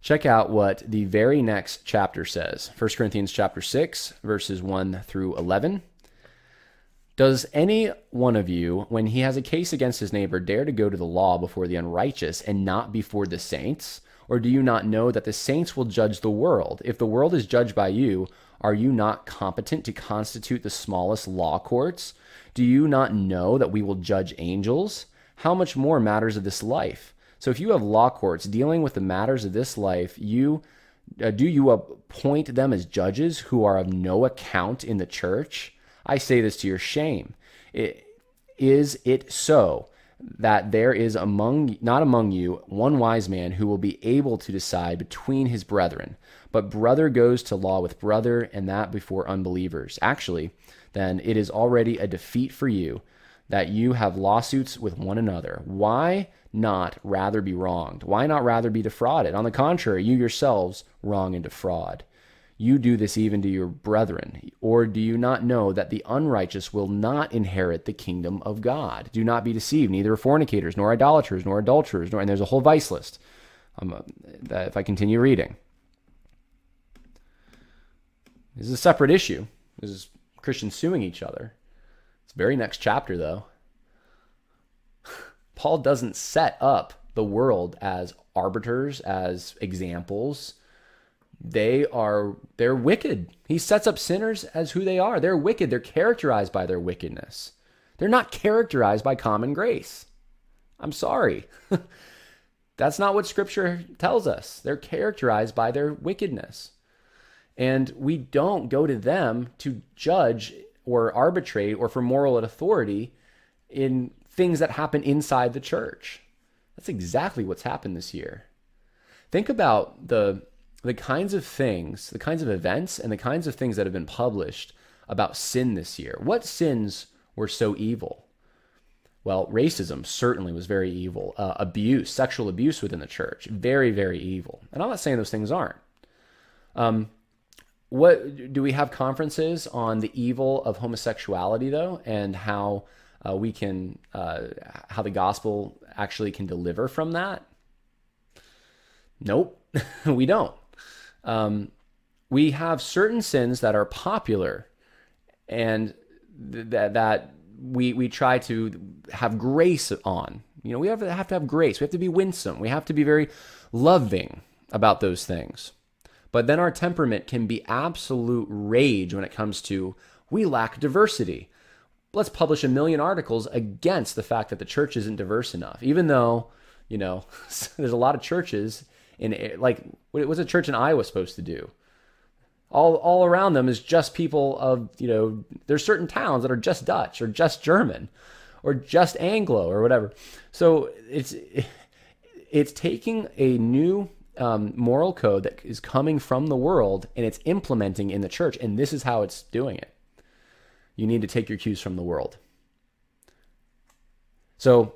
Check out what the very next chapter says. 1 Corinthians chapter 6, verses 1 through 11. Does any one of you, when he has a case against his neighbor, dare to go to the law before the unrighteous and not before the saints? Or do you not know that the saints will judge the world? If the world is judged by you, are you not competent to constitute the smallest law courts? Do you not know that we will judge angels? How much more matters of this life? So if you have law courts dealing with the matters of this life, do you appoint them as judges who are of no account in the church? I say this to your shame. Is it so that there is not among you one wise man who will be able to decide between his brethren, but brother goes to law with brother, and that before unbelievers? Actually, then it is already a defeat for you that you have lawsuits with one another. Why not rather be wronged? Why not rather be defrauded? On the contrary, you yourselves wrong and defraud. You do this even to your brethren, or do you not know that the unrighteous will not inherit the kingdom of God? Do not be deceived, neither are fornicators, nor idolaters, nor adulterers, and there's a whole vice list. If I continue reading. This is a separate issue. This is Christians suing each other. It's the very next chapter, though. Paul doesn't set up the world as arbiters, as examples. They're wicked. He sets up sinners as who they are. They're wicked. They're characterized by their wickedness. They're not characterized by common grace. I'm sorry. That's not what Scripture tells us. They're characterized by their wickedness. And we don't go to them to judge or arbitrate or for moral authority in things that happen inside the church. That's exactly what's happened this year. Think about the kinds of things, the kinds of events, and the kinds of things that have been published about sin this year. What sins were so evil? Well, racism certainly was very evil. Abuse, sexual abuse within the church, very, very evil. And I'm not saying those things aren't. What do we have conferences on the evil of homosexuality, though, and how the gospel actually can deliver from that? Nope, we don't. We have certain sins that are popular and that we try to have grace on. We have to have grace. We have to be winsome. We have to be very loving about those things. But then our temperament can be absolute rage when it comes to, we lack diversity. Let's publish 1 million articles against the fact that the church isn't diverse enough, even though, there's a lot of churches. What was a church in Iowa supposed to do? All around them is just people of, there's certain towns that are just Dutch or just German or just Anglo or whatever. So it's taking a new moral code that is coming from the world and it's implementing in the church, and this is how it's doing it. You need to take your cues from the world. So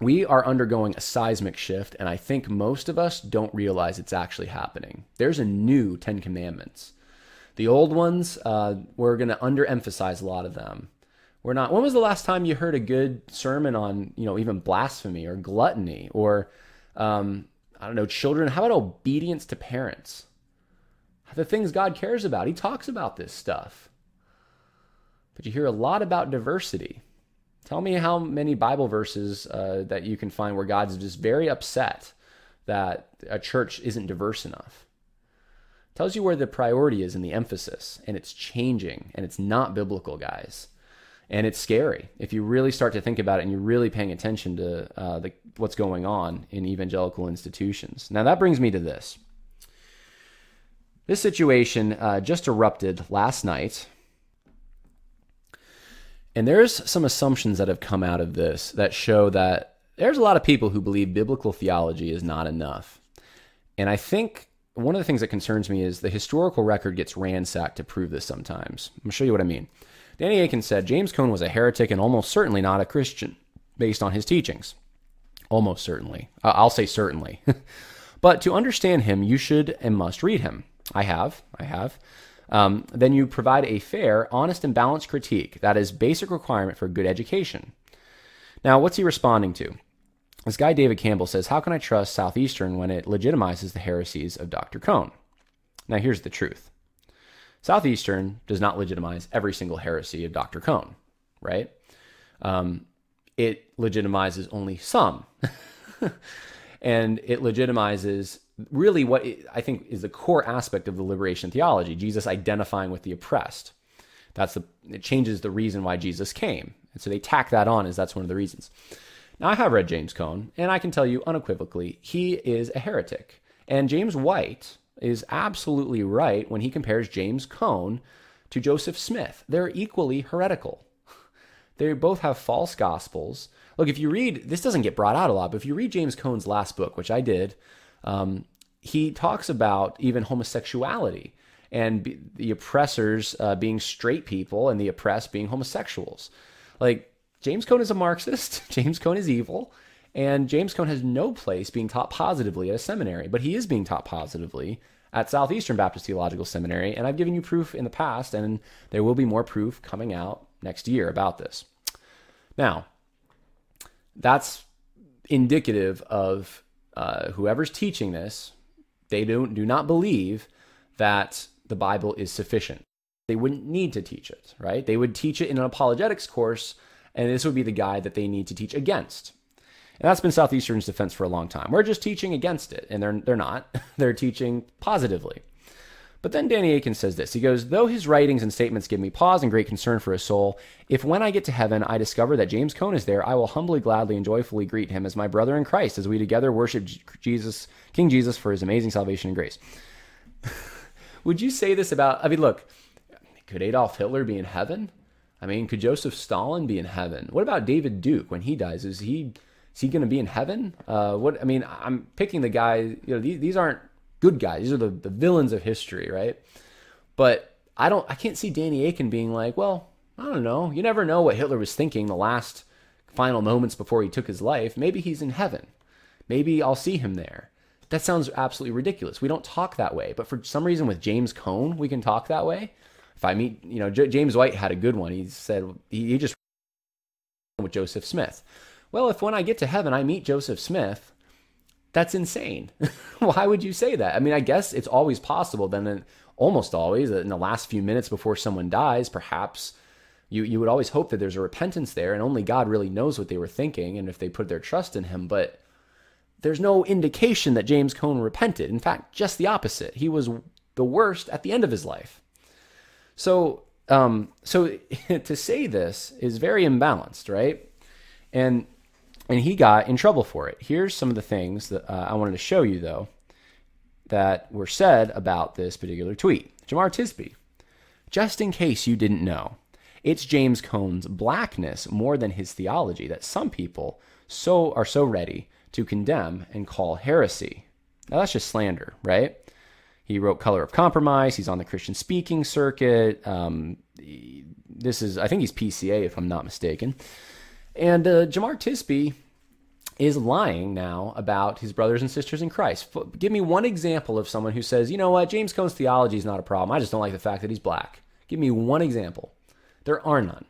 we are undergoing a seismic shift, and I think most of us don't realize it's actually happening. There's a new 10 Commandments. The old ones, we're going to underemphasize a lot of them. We're not. When was the last time you heard a good sermon on, you know, even blasphemy or gluttony or, I don't know, children? How about obedience to parents? The things God cares about. He talks about this stuff. But you hear a lot about diversity. Tell me how many Bible verses that you can find where God's just very upset that a church isn't diverse enough. It tells you where the priority is and the emphasis, and it's changing, and it's not biblical, guys. And it's scary if you really start to think about it and you're really paying attention to what's going on in evangelical institutions. Now, that brings me to this. This situation just erupted last night. And there's some assumptions that have come out of this that show that there's a lot of people who believe biblical theology is not enough. And I think one of the things that concerns me is the historical record gets ransacked to prove this sometimes. I'm going to show you what I mean. Danny Akin said, James Cone was a heretic and almost certainly not a Christian based on his teachings. Almost certainly. I'll say certainly. But to understand him, you should and must read him. I have. Then you provide a fair, honest, and balanced critique. That is basic requirement for good education. Now, what's he responding to? This guy, David Campbell, says, how can I trust Southeastern when it legitimizes the heresies of Dr. Cone? Now, here's the truth. Southeastern does not legitimize every single heresy of Dr. Cone, right? It legitimizes only some. And it legitimizes really what I think is the core aspect of the liberation theology, Jesus identifying with the oppressed. It changes the reason why Jesus came. And so they tack that on as that's one of the reasons. Now, I have read James Cone, and I can tell you unequivocally, he is a heretic. And James White is absolutely right when he compares James Cone to Joseph Smith. They're equally heretical. They both have false gospels. Look, if you read, this doesn't get brought out a lot, but if you read James Cone's last book, which I did, he talks about even homosexuality and the oppressors being straight people and the oppressed being homosexuals. Like, James Cone is a Marxist. James Cone is evil. And James Cone has no place being taught positively at a seminary, but he is being taught positively at Southeastern Baptist Theological Seminary. And I've given you proof in the past, and there will be more proof coming out next year about this. Now, that's indicative of whoever's teaching this. They do not believe that the Bible is sufficient. They wouldn't need to teach it, right? They would teach it in an apologetics course, and this would be the guide that they need to teach against. And that's been Southeastern's defense for a long time. We're just teaching against it, and they're not. They're teaching positively. But then Danny Akin says this. He goes, though his writings and statements give me pause and great concern for his soul, if when I get to heaven I discover that James Cone is there, I will humbly, gladly, and joyfully greet him as my brother in Christ as we together worship Jesus, King Jesus, for his amazing salvation and grace. Would you say this about, I mean, look, could Adolf Hitler be in heaven? I mean, could Joseph Stalin be in heaven? What about David Duke when he dies? Is he going to be in heaven? I'm picking the guy, you know, these aren't good guys. These are the villains of history, right? But I can't see Danny Akin being like, well, I don't know. You never know what Hitler was thinking the last final moments before he took his life. Maybe he's in heaven. Maybe I'll see him there. That sounds absolutely ridiculous. We don't talk that way. But for some reason with James Cone, we can talk that way. If I meet, you know, James White had a good one. He said he just with Joseph Smith. Well, if when I get to heaven, I meet Joseph Smith, that's insane. Why would you say that? I mean, I guess it's always possible. Then almost always in the last few minutes before someone dies, perhaps you would always hope that there's a repentance there, and only God really knows what they were thinking and if they put their trust in him. But there's no indication that James Cone repented. In fact, just the opposite. He was the worst at the end of his life. So to say this is very imbalanced, right? And he got in trouble for it. Here's some of the things that I wanted to show you, though, that were said about this particular tweet. Jamar Tisby, just in case you didn't know, it's James Cone's blackness more than his theology that some people are so ready to condemn and call heresy. Now, that's just slander, right? He wrote Color of Compromise. He's on the Christian speaking circuit. I think he's PCA, if I'm not mistaken. And Jamar Tisby is lying now about his brothers and sisters in Christ. Give me one example of someone who says, you know what, James Cone's theology is not a problem. I just don't like the fact that he's black. Give me one example. There are none.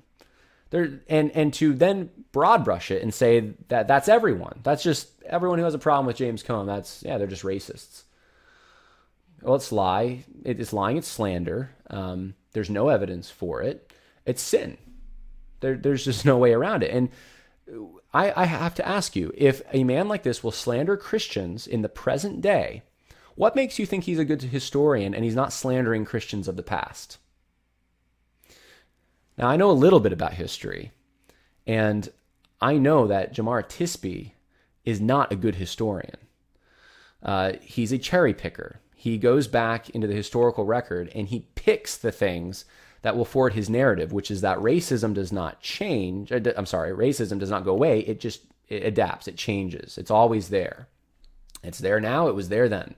And to then broad brush it and say that that's everyone. That's just everyone who has a problem with James Cone. That's, yeah, they're just racists. Well, it's lie. It is lying. It's slander. There's no evidence for it. It's sin. There's just no way around it. And I have to ask you, if a man like this will slander Christians in the present day, what makes you think he's a good historian and he's not slandering Christians of the past? Now, I know a little bit about history, and I know that Jamar Tisby is not a good historian. He's a cherry picker. He goes back into the historical record and he picks the things that will forward his narrative, which is that racism does not change. I'm sorry, racism does not go away. It adapts. It changes. It's always there. It's there now. It was there then.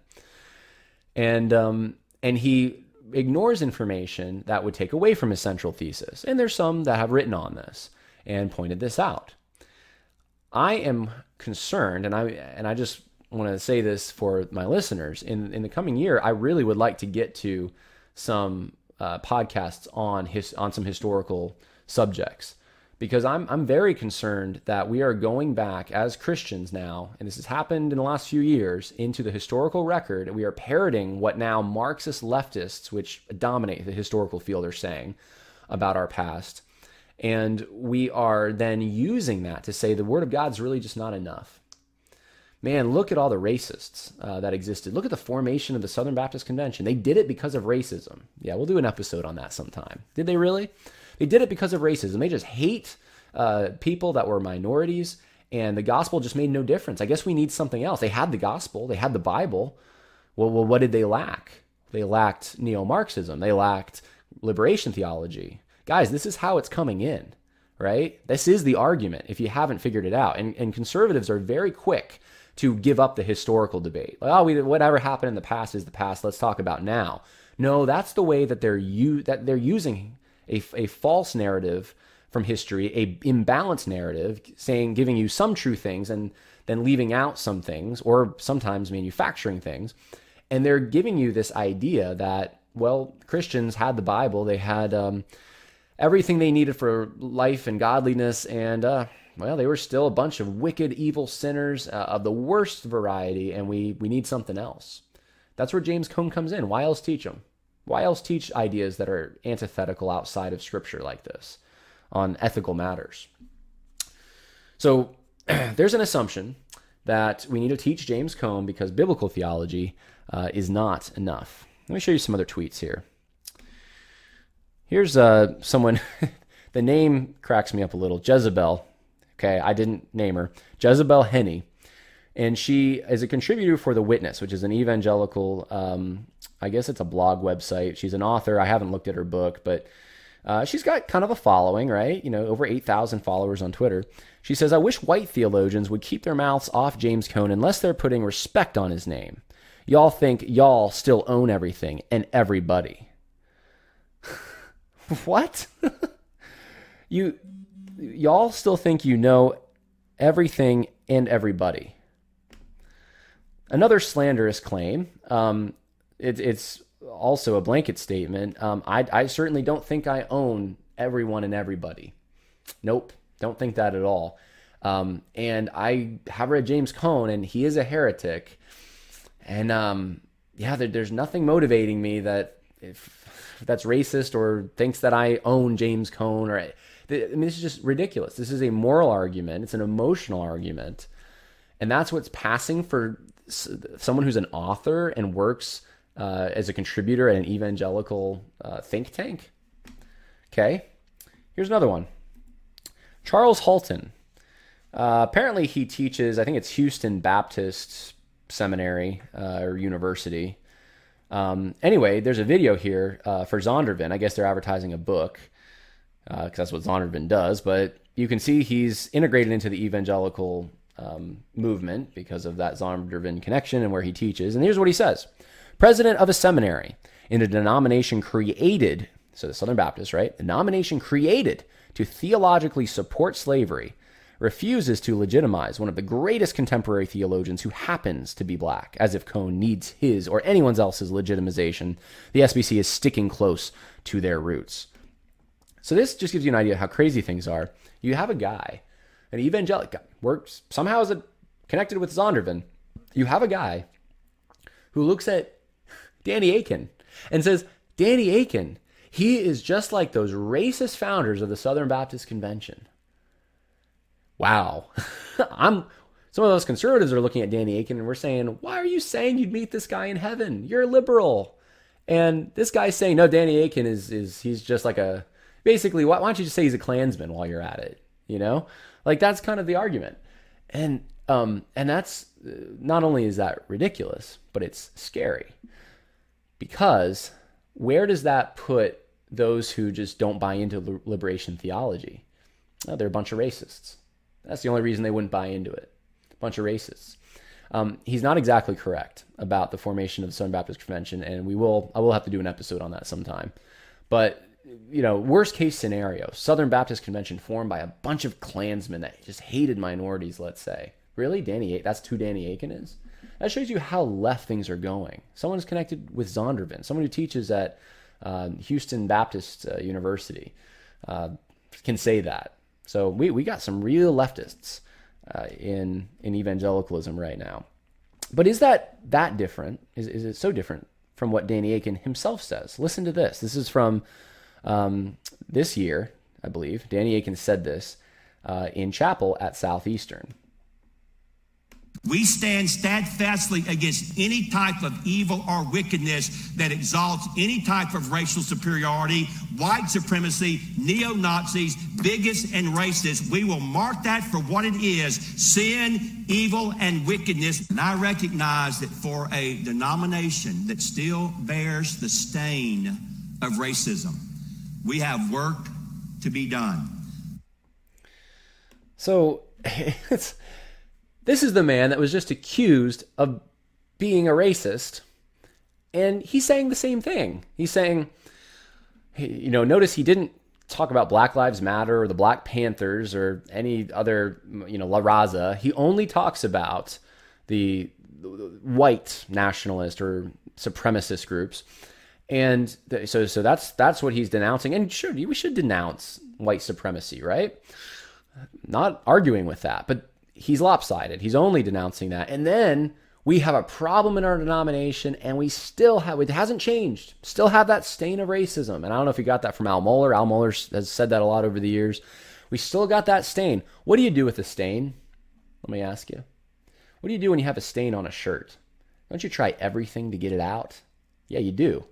And he ignores information that would take away from his central thesis. And there's some that have written on this and pointed this out. I am concerned, and I just want to say this for my listeners. In the coming year, I really would like to get to some podcasts on some historical subjects, because I'm very concerned that we are going back as Christians now, and this has happened in the last few years, into the historical record. We are parroting what now Marxist leftists, which dominate the historical field, are saying about our past, and we are then using that to say the Word of God's really just not enough. Man, look at all the racists that existed. Look at the formation of the Southern Baptist Convention. They did it because of racism. Yeah, we'll do an episode on that sometime. Did they really? They did it because of racism. They just hate people that were minorities, and the gospel just made no difference. I guess we need something else. They had the gospel. They had the Bible. Well, what did they lack? They lacked neo-Marxism. They lacked liberation theology. Guys, this is how it's coming in, right? This is the argument if you haven't figured it out. And conservatives are very quick to give up the historical debate. Like, whatever happened in the past is the past. Let's talk about now. No, that's the way that they're using a false narrative from history, a imbalanced narrative, giving you some true things and then leaving out some things, or sometimes manufacturing things. And they're giving you this idea that, well, Christians had the Bible. They had everything they needed for life and godliness, and well, they were still a bunch of wicked, evil sinners of the worst variety, and we need something else. That's where James Cone comes in. Why else teach them? Why else teach ideas that are antithetical outside of Scripture like this on ethical matters? So there's an assumption that we need to teach James Cone because biblical theology is not enough. Let me show you some other tweets here. Here's someone, the name cracks me up a little, Jezebel. Okay, I didn't name her, Jezebel Henney, and she is a contributor for The Witness, which is an evangelical, I guess it's a blog website. She's an author. I haven't looked at her book, but she's got kind of a following, right? You know, over 8,000 followers on Twitter. She says, I wish white theologians would keep their mouths off James Cone unless they're putting respect on his name. Y'all think y'all still own everything and everybody. What? Y'all still think you know everything and everybody. Another slanderous claim. It's also a blanket statement. I certainly don't think I own everyone and everybody. Nope, don't think that at all. And I have read James Cone, and he is a heretic. And there's nothing motivating me that if that's racist or thinks that I own James Cone or... I mean, this is just ridiculous. This is a moral argument. It's an emotional argument. And that's what's passing for someone who's an author and works as a contributor at an evangelical think tank. Okay. Here's another one. Charles Halton. Apparently he teaches, I think it's Houston Baptist Seminary or University. Anyway, there's a video here for Zondervan. I guess they're advertising a book, because that's what Zondervan does, but you can see he's integrated into the evangelical movement because of that Zondervan connection and where he teaches. And here's what he says. President of a seminary in a denomination created, so the Southern Baptist, right? Denomination created to theologically support slavery refuses to legitimize one of the greatest contemporary theologians who happens to be black, as if Cone needs his or anyone else's legitimization. The SBC is sticking close to their roots. So this just gives you an idea of how crazy things are. You have a guy, an evangelic guy, works somehow is connected with Zondervan. You have a guy who looks at Danny Akin and says, Danny Akin, he is just like those racist founders of the Southern Baptist Convention. Wow. Some of those conservatives are looking at Danny Akin and we're saying, why are you saying you'd meet this guy in heaven? You're a liberal. And this guy's saying, no, Danny Akin he's just like a, basically, why don't you just say he's a Klansman while you're at it? You know, like that's kind of the argument. And that's, not only is that ridiculous, but it's scary because where does that put those who just don't buy into liberation theology? Oh, they're a bunch of racists. That's the only reason they wouldn't buy into it. Bunch of racists. He's not exactly correct about the formation of the Southern Baptist Convention, and I will have to do an episode on that sometime. But you know, worst case scenario, Southern Baptist Convention formed by a bunch of Klansmen that just hated minorities. Let's say, really, that's who Danny Akin is. That shows you how left things are going. Someone is connected with Zondervan, someone who teaches at Houston Baptist University, can say that. So we got some real leftists. In evangelicalism right now. But is that different? Is it so different from what Danny Akin himself says? Listen to this. This is from this year, I believe. Danny Akin said this in chapel at Southeastern. We stand steadfastly against any type of evil or wickedness that exalts any type of racial superiority, white supremacy, neo-Nazis, bigots, and racists. We will mark that for what it is, sin, evil, and wickedness. And I recognize that for a denomination that still bears the stain of racism, we have work to be done. So, this is the man that was just accused of being a racist, and he's saying the same thing. He's saying, you know, notice he didn't talk about Black Lives Matter or the Black Panthers or any other, you know, La Raza. He only talks about the white nationalist or supremacist groups. And so that's what he's denouncing. And sure, we should denounce white supremacy, right? Not arguing with that, but he's lopsided. He's only denouncing that. And then we have a problem in our denomination, and we still have, it hasn't changed, still have that stain of racism. And I don't know if you got that from Al Mohler. Al Mohler has said that a lot over the years. We still got that stain. What do you do with a stain? Let me ask you. What do you do when you have a stain on a shirt? Don't you try everything to get it out? Yeah, you do.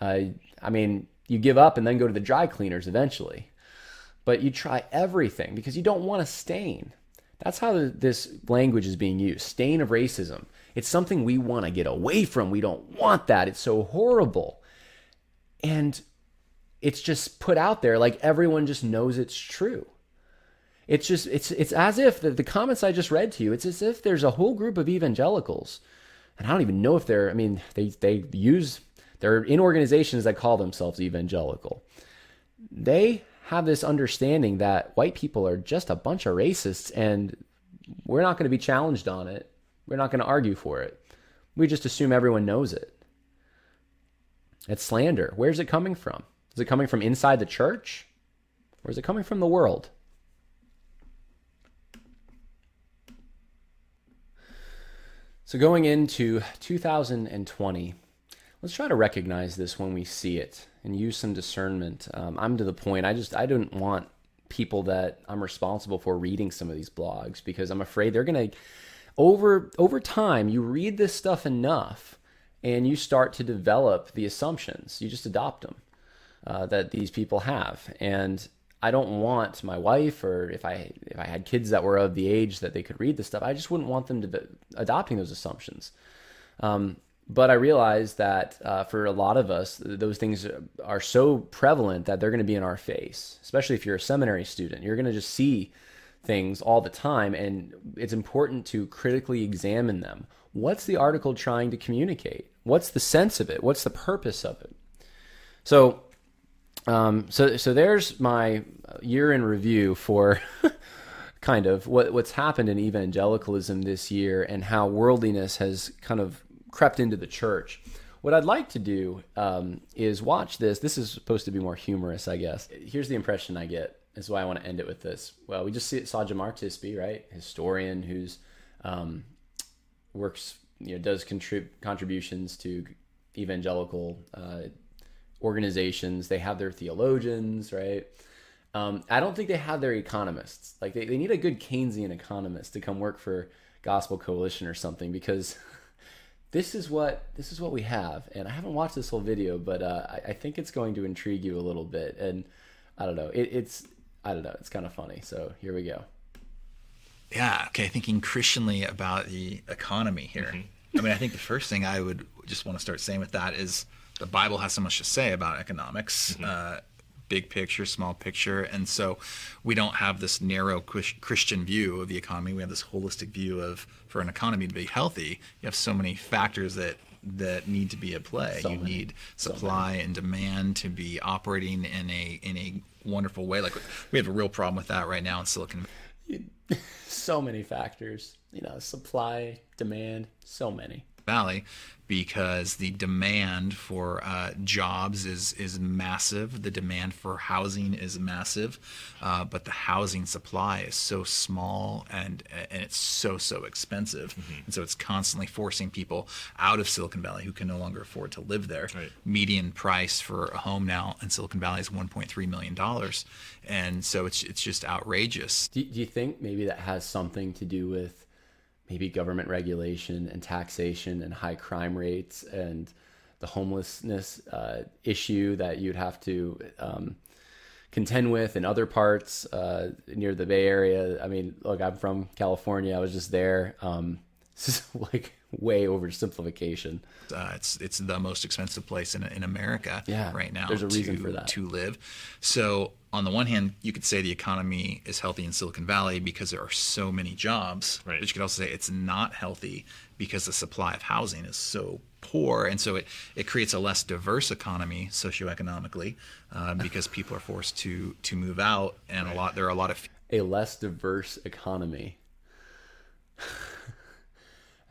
I mean, you give up and then go to the dry cleaners eventually. But you try everything because you don't want a stain. That's how this language is being used, stain of racism. It's something we want to get away from. We don't want that. It's so horrible. And it's just put out there like everyone just knows it's true. It's just, it's as if the comments I just read to you, it's as if there's a whole group of evangelicals, and I don't even know if they're, I mean, they're in organizations that call themselves evangelical. They have this understanding that white people are just a bunch of racists and we're not going to be challenged on it. We're not going to argue for it. We just assume everyone knows it. It's slander. Where's it coming from? Is it coming from inside the church? Or is it coming from the world? So going into 2020, let's try to recognize this when we see it and use some discernment. I'm to the point, I don't want people that I'm responsible for reading some of these blogs because I'm afraid they're going to, over time, you read this stuff enough and you start to develop the assumptions. You just adopt them that these people have. And I don't want my wife, or if I had kids that were of the age that they could read this stuff, I just wouldn't want them to be adopting those assumptions. But I realize that for a lot of us, those things are so prevalent that they're going to be in our face, especially if you're a seminary student. You're going to just see things all the time, and it's important to critically examine them. What's the article trying to communicate? What's the sense of it? What's the purpose of it? So there's my year in review for kind of what's happened in evangelicalism this year and how worldliness has kind of crept into the church. What I'd like to do is watch this. This is supposed to be more humorous, I guess. Here's the impression I get. That's why I want to end it with this. Well, we just saw Jamar Tisby, right? Historian who's works, you know, does contributions to evangelical organizations. They have their theologians, right? I don't think they have their economists. Like they need a good Keynesian economist to come work for Gospel Coalition or something, because this is what we have. And I haven't watched this whole video, but I think it's going to intrigue you a little bit. And I don't know. It's kind of funny. So here we go. Yeah. Okay. Thinking Christianly about the economy here. Mm-hmm. I mean, I think the first thing I would just want to start saying with that is the Bible has so much to say about economics, mm-hmm. Big picture, small picture. And so we don't have this narrow Christian view of the economy. We have this holistic view of, for an economy to be healthy, you have so many factors that need to be at play. So you need supply and demand to be operating in a wonderful way. Like we have a real problem with that right now in Silicon Valley. So many factors, you know, supply, demand, so many. Valley, because the demand for jobs is massive. The demand for housing is massive, but the housing supply is so small and it's so expensive. Mm-hmm. And so it's constantly forcing people out of Silicon Valley who can no longer afford to live there. Right. Median price for a home now in Silicon Valley is $1.3 million. And so it's just outrageous. Do you think maybe that has something to do with maybe government regulation and taxation and high crime rates and the homelessness issue that you'd have to contend with in other parts near the Bay Area? I mean, look, I'm from California. I was just there. This is like way oversimplification. It's the most expensive place in America right now. There's a reason for that. To live. So on the one hand, you could say the economy is healthy in Silicon Valley because there are so many jobs. Right. But you could also say it's not healthy because the supply of housing is so poor. And so it creates a less diverse economy socioeconomically because people are forced to move out. And right. there are a lot of... A less diverse economy.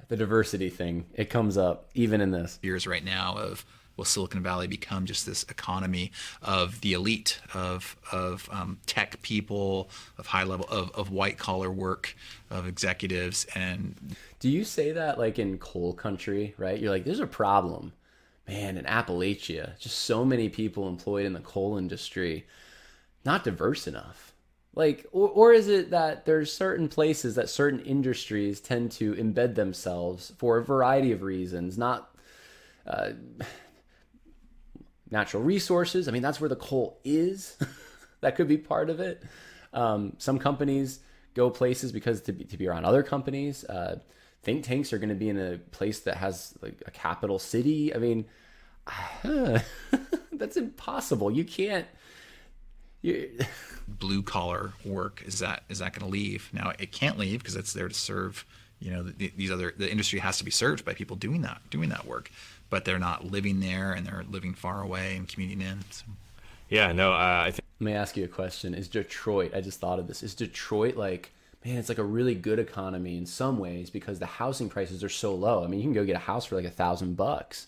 The diversity thing, it comes up even in this. Years right now of, will Silicon Valley become just this economy of the elite, of tech people, of high level, of white collar work, of executives? And do you say that like in coal country, right? You're like, there's a problem, man, in Appalachia, just so many people employed in the coal industry, not diverse enough. Like, or is it that there's certain places that certain industries tend to embed themselves for a variety of reasons, not natural resources. I mean, that's where the coal is. That could be part of it. Some companies go places because to be around other companies. Think tanks are going to be in a place that has like a capital city. I mean, that's impossible. You can't. Blue collar work is that going to leave? Now it can't leave because it's there to serve. You know, the industry has to be served by people doing that work, but they're not living there and they're living far away and commuting in. So. Yeah, no, I think. Let me ask you a question: Is Detroit? I just thought of this. Is Detroit like, man? It's like a really good economy in some ways because the housing prices are so low. I mean, you can go get a house for like $1,000,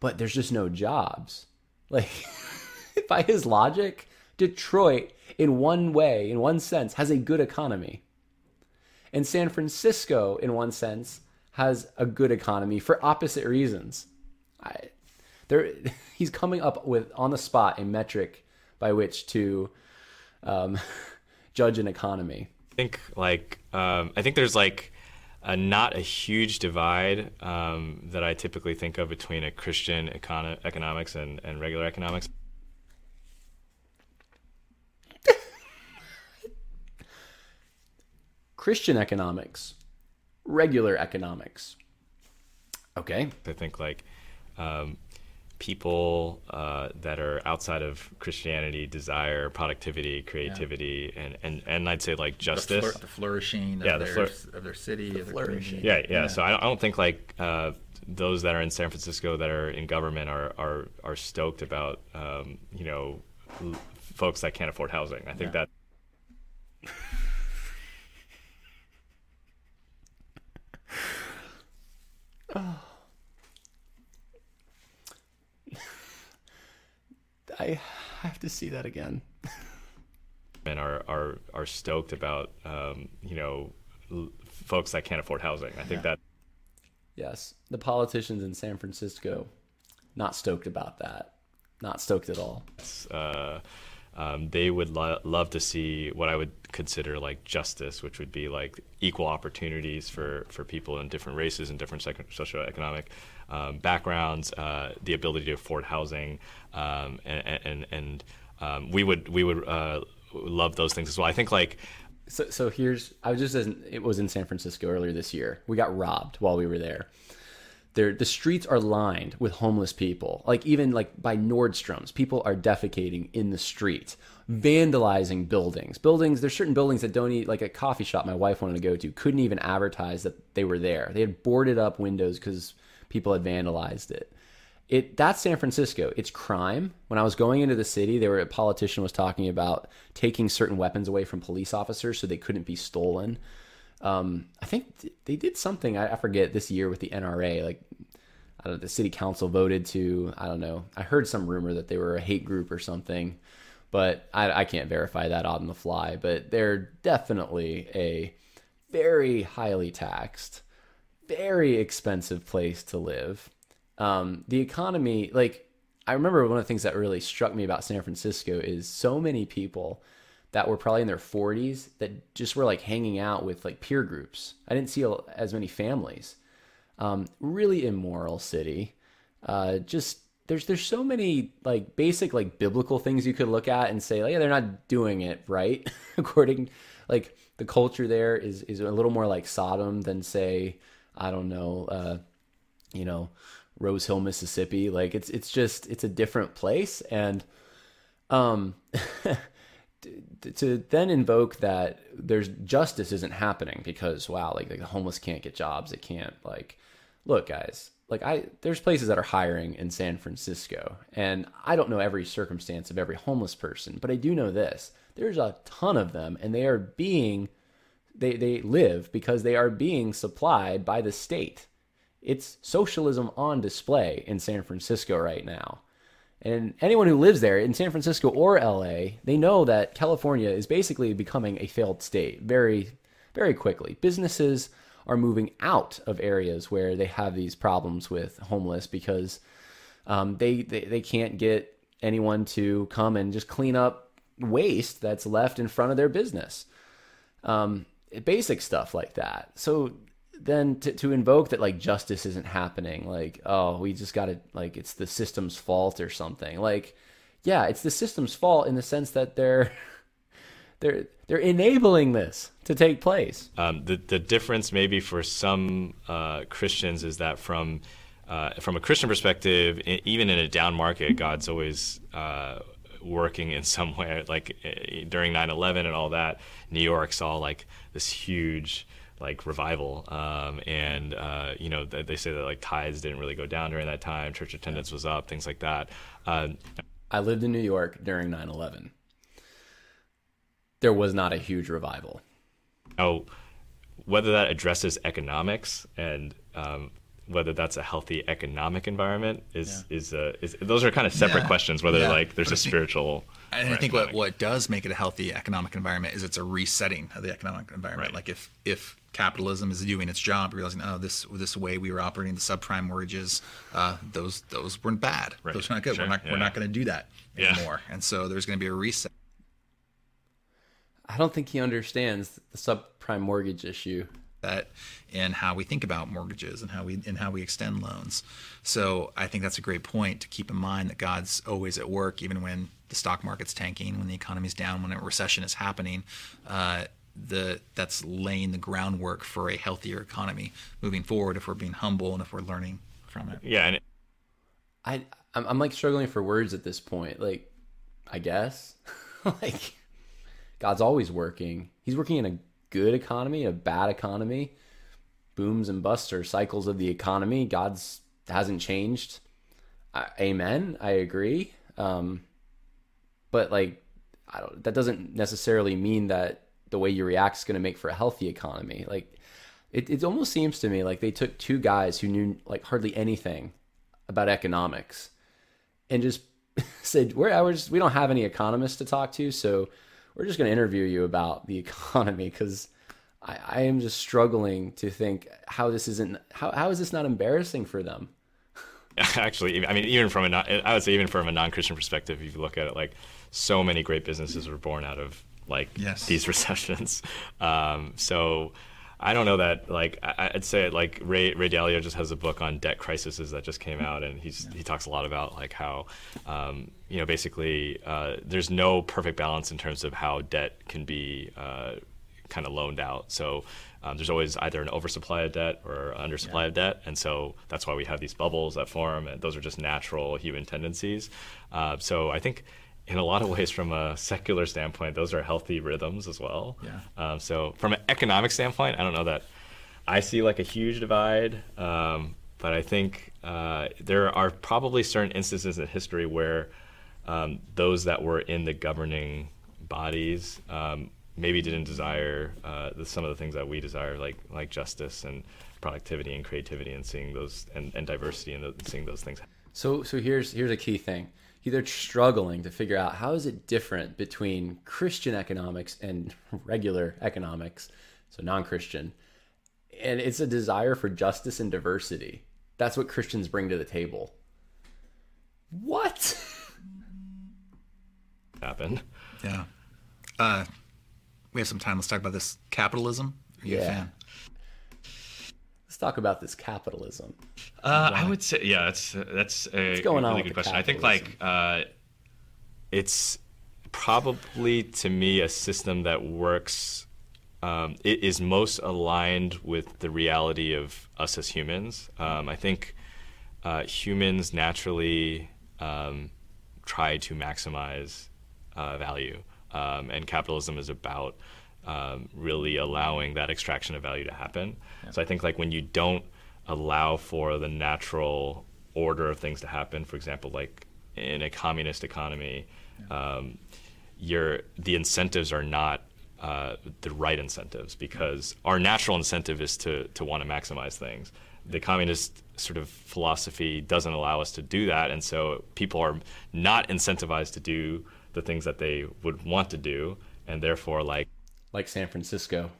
but there's just no jobs. Like, by his logic. Detroit, in one way, in one sense, has a good economy. And San Francisco, in one sense, has a good economy for opposite reasons. He's coming up with, on the spot, a metric by which to judge an economy. I think there's like not a huge divide that I typically think of between a Christian economics and regular economics. Christian economics, regular economics. Okay. I think like people that are outside of Christianity desire productivity, creativity, and I'd say like justice. The flourishing of their city. The flourishing. Yeah. So I don't think like those that are in San Francisco that are in government are stoked about, you know, folks that can't afford housing. I think that. to see that again. Men are stoked about, folks that can't afford housing. I think that. Yes. The politicians in San Francisco, not stoked about that. Not stoked at all. They would love to see what I would consider like justice, which would be like equal opportunities for people in different races and different socioeconomic backgrounds, the ability to afford housing, we would love those things as well. I think like. So it was in San Francisco earlier this year. We got robbed while we were there. The streets are lined with homeless people. Like even like by Nordstrom's, people are defecating in the street, vandalizing buildings. There's certain buildings that don't like a coffee shop my wife wanted to go to couldn't even advertise that they were there. They had boarded up windows because people had vandalized it. That's San Francisco. It's crime. When I was going into the city, a politician was talking about taking certain weapons away from police officers so they couldn't be stolen. I think they did something, I forget, this year with the NRA. Like, I don't know, the city council voted to, I don't know. I heard some rumor that they were a hate group or something, but I can't verify that on the fly. But they're definitely a very highly taxed, very expensive place to live. The economy, like I remember one of the things that really struck me about San Francisco is so many people that were probably in their 40s that just were like hanging out with like peer groups. I didn't see as many families. Really immoral city. Just there's so many like basic like biblical things you could look at and say like, yeah, they're not doing it right. According, like the culture there is a little more like Sodom than say, I don't know, Rose Hill, Mississippi. Like it's just, it's a different place. And, to then invoke that there's justice isn't happening because wow, like the homeless can't get jobs. It can't like, look guys, like there's places that are hiring in San Francisco and I don't know every circumstance of every homeless person, but I do know this, there's a ton of them and they are being, they live because they are being supplied by the state. It's socialism on display in San Francisco right now. And anyone who lives there in San Francisco or LA, they know that California is basically becoming a failed state very, very quickly. Businesses are moving out of areas where they have these problems with homeless because they can't get anyone to come and just clean up waste that's left in front of their business. Basic stuff like that. So then to invoke that like justice isn't happening, like, oh, we just got to like, it's the system's fault or something. Like, yeah, it's the system's fault in the sense that they're enabling this to take place. The difference maybe for some Christians is that from a Christian perspective, even in a down market, God's always working in some way. Like during 9/11 and all that, New York saw like this huge like revival. They say that like tithes didn't really go down during that time. Church attendance was up, things like that. I lived in New York during 9/11. There was not a huge revival. Oh, whether that addresses economics and, whether that's a healthy economic environment is those are kind of separate questions, whether like there's a spiritual. I think what does make it a healthy economic environment is it's a resetting of the economic environment. Right. Like if capitalism is doing its job, realizing, oh, this way we were operating the subprime mortgages, those weren't bad. Right. Those were not good. Sure. We're not going to do that anymore. And so there's going to be a reset. I don't think he understands the subprime mortgage issue. That and how we think about mortgages and how we extend loans. So I think that's a great point to keep in mind that God's always at work, even when the stock market's tanking, when the economy's down, when a recession is happening. That's laying the groundwork for a healthier economy moving forward if we're being humble and if we're learning from it. Yeah, and I'm like struggling for words at this point. Like, I guess, like God's always working. He's working in a good economy, a bad economy, booms and busts or cycles of the economy. God's hasn't changed. Amen. I agree. But like, that doesn't necessarily mean that the way you react is going to make for a healthy economy. Like it almost seems to me like they took two guys who knew like hardly anything about economics and just said, we don't have any economists to talk to, so we're just going to interview you about the economy, because I am just struggling to think how is this not embarrassing for them? Actually, I mean, even from a non-Christian perspective, if you look at it, like, so many great businesses were born out of these recessions. So I don't know that, like, I'd say, like, Ray Dalio just has a book on debt crises that just came out, and he talks a lot about, like, how, basically there's no perfect balance in terms of how debt can be kind of loaned out. So there's always either an oversupply of debt or undersupply of debt. And so that's why we have these bubbles that form, and those are just natural human tendencies. So I think in a lot of ways, from a secular standpoint, those are healthy rhythms as well. Yeah. So from an economic standpoint, I don't know that I see, like, a huge divide, but I think there are probably certain instances in history where those that were in the governing bodies maybe didn't desire some of the things that we desire, like justice and productivity and creativity, and seeing those and diversity, and seeing those things. So here's a key thing. They're struggling to figure out how is it different between Christian economics and regular economics, so non-Christian. And it's a desire for justice and diversity. That's what Christians bring to the table. What? Happened. Yeah. We have some time. Let's talk about this capitalism. Are you a fan? Let's talk about this capitalism. I would say, that's a really good question. I think, like, it's probably, to me, a system that works. It is most aligned with the reality of us as humans. I think humans naturally try to maximize value, and capitalism is about really allowing that extraction of value to happen. Yeah. So I think, like, when you don't allow for the natural order of things to happen, for example, like in a communist economy, the incentives are not the right incentives, because our natural incentive is to want to maximize things. The communist sort of philosophy doesn't allow us to do that, and so people are not incentivized to do the things that they would want to do, and therefore, like San Francisco,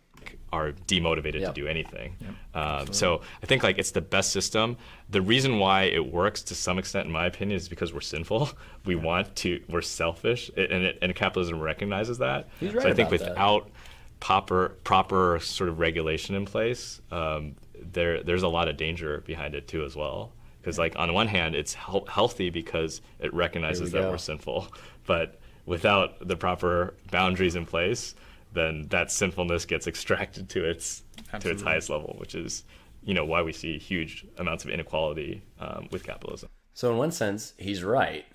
are demotivated to do anything. Yep. So I think, like, it's the best system. The reason why it works to some extent, in my opinion, is because we're sinful. We want to. We're selfish, and capitalism recognizes that. He's right. So I think without proper sort of regulation in place, there's a lot of danger behind it too, as well. Because, like, on one hand, it's healthy because it recognizes that we're sinful, but without the proper boundaries in place, then that sinfulness gets extracted to its highest level, which is, why we see huge amounts of inequality with capitalism. So in one sense, he's right,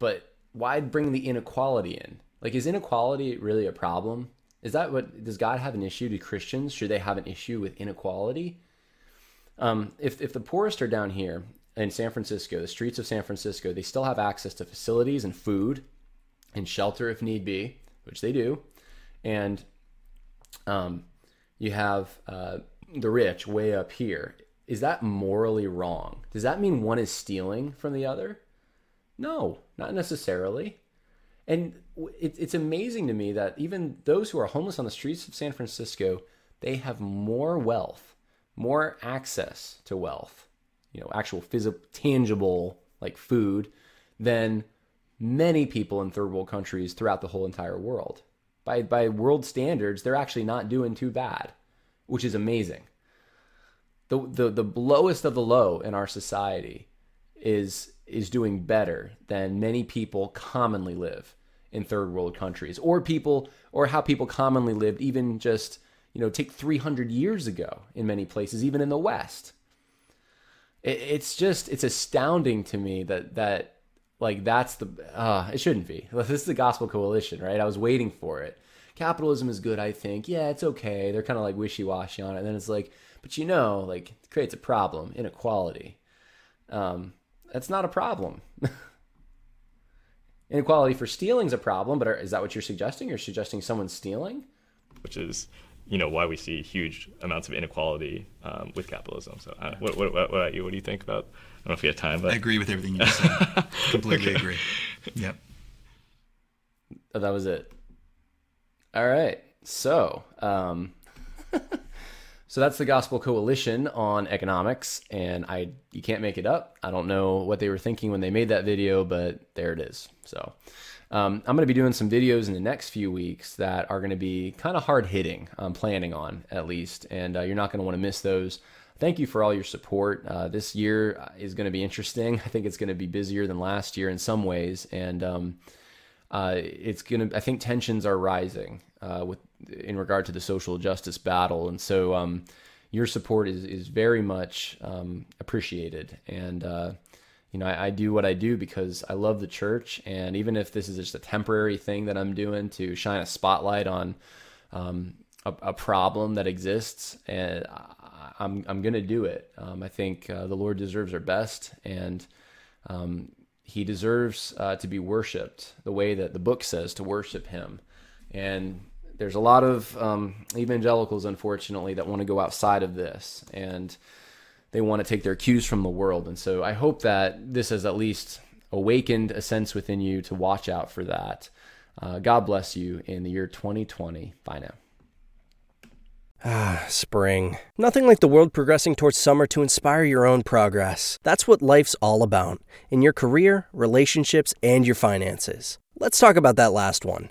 but why bring the inequality in? Like, is inequality really a problem? Does God have an issue? Do Christians, should they have an issue with inequality? If the poorest are down here in San Francisco, the streets of San Francisco, they still have access to facilities and food and shelter if need be, which they do. And you have the rich way up here. Is that morally wrong? Does that mean one is stealing from the other? No, not necessarily. And it's amazing to me that even those who are homeless on the streets of San Francisco, they have more wealth, more access to wealth, actual physical, tangible, like food, than many people in third world countries throughout the whole entire world. By world standards, they're actually not doing too bad, which is amazing. The lowest of the low in our society is doing better than many people commonly live in third world countries, or how people commonly lived even just, take 300 years ago in many places, even in the West. It's astounding to me that that's the, it shouldn't be. This is the Gospel Coalition, right? I was waiting for it. Capitalism is good, I think. Yeah, it's okay. They're kind of like wishy-washy on it. And then it's like, but it creates a problem, inequality. That's not a problem. Inequality for stealing's a problem, but is that what you're suggesting? You're suggesting someone's stealing? Which is you know, why we see huge amounts of inequality with capitalism. So what about you? What do you think about? I don't know if you have time, but I agree with everything you just said. Completely okay. Agree. Yep. Oh, that was it. All right. So, so that's the Gospel Coalition on economics, and you can't make it up. I don't know what they were thinking when they made that video, but there it is. So I'm going to be doing some videos in the next few weeks that are going to be kind of hard-hitting, I'm planning on at least, and you're not going to want to miss those. Thank you for all your support. This year is going to be interesting. I think it's going to be busier than last year in some ways, and I think tensions are rising in regard to the social justice battle. And so your support is very much appreciated. And, I do what I do because I love the church. And even if this is just a temporary thing that I'm doing to shine a spotlight on a problem that exists, and I'm going to do it. I think the Lord deserves our best. And he deserves to be worshiped the way that the book says to worship him. And there's a lot of evangelicals, unfortunately, that want to go outside of this, and they want to take their cues from the world. And so I hope that this has at least awakened a sense within you to watch out for that. God bless you in the year 2020. Bye now. Ah, spring. Nothing like the world progressing towards summer to inspire your own progress. That's what life's all about, in your career, relationships, and your finances. Let's talk about that last one.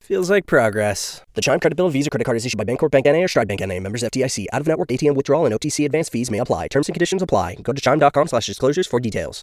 Feels like progress. The Chime Credit Builder Visa Credit Card is issued by Bancorp Bank N.A. or Stride Bank N.A. Members FDIC. Out-of-network ATM withdrawal and OTC advance fees may apply. Terms and conditions apply. Go to Chime.com/disclosures for details.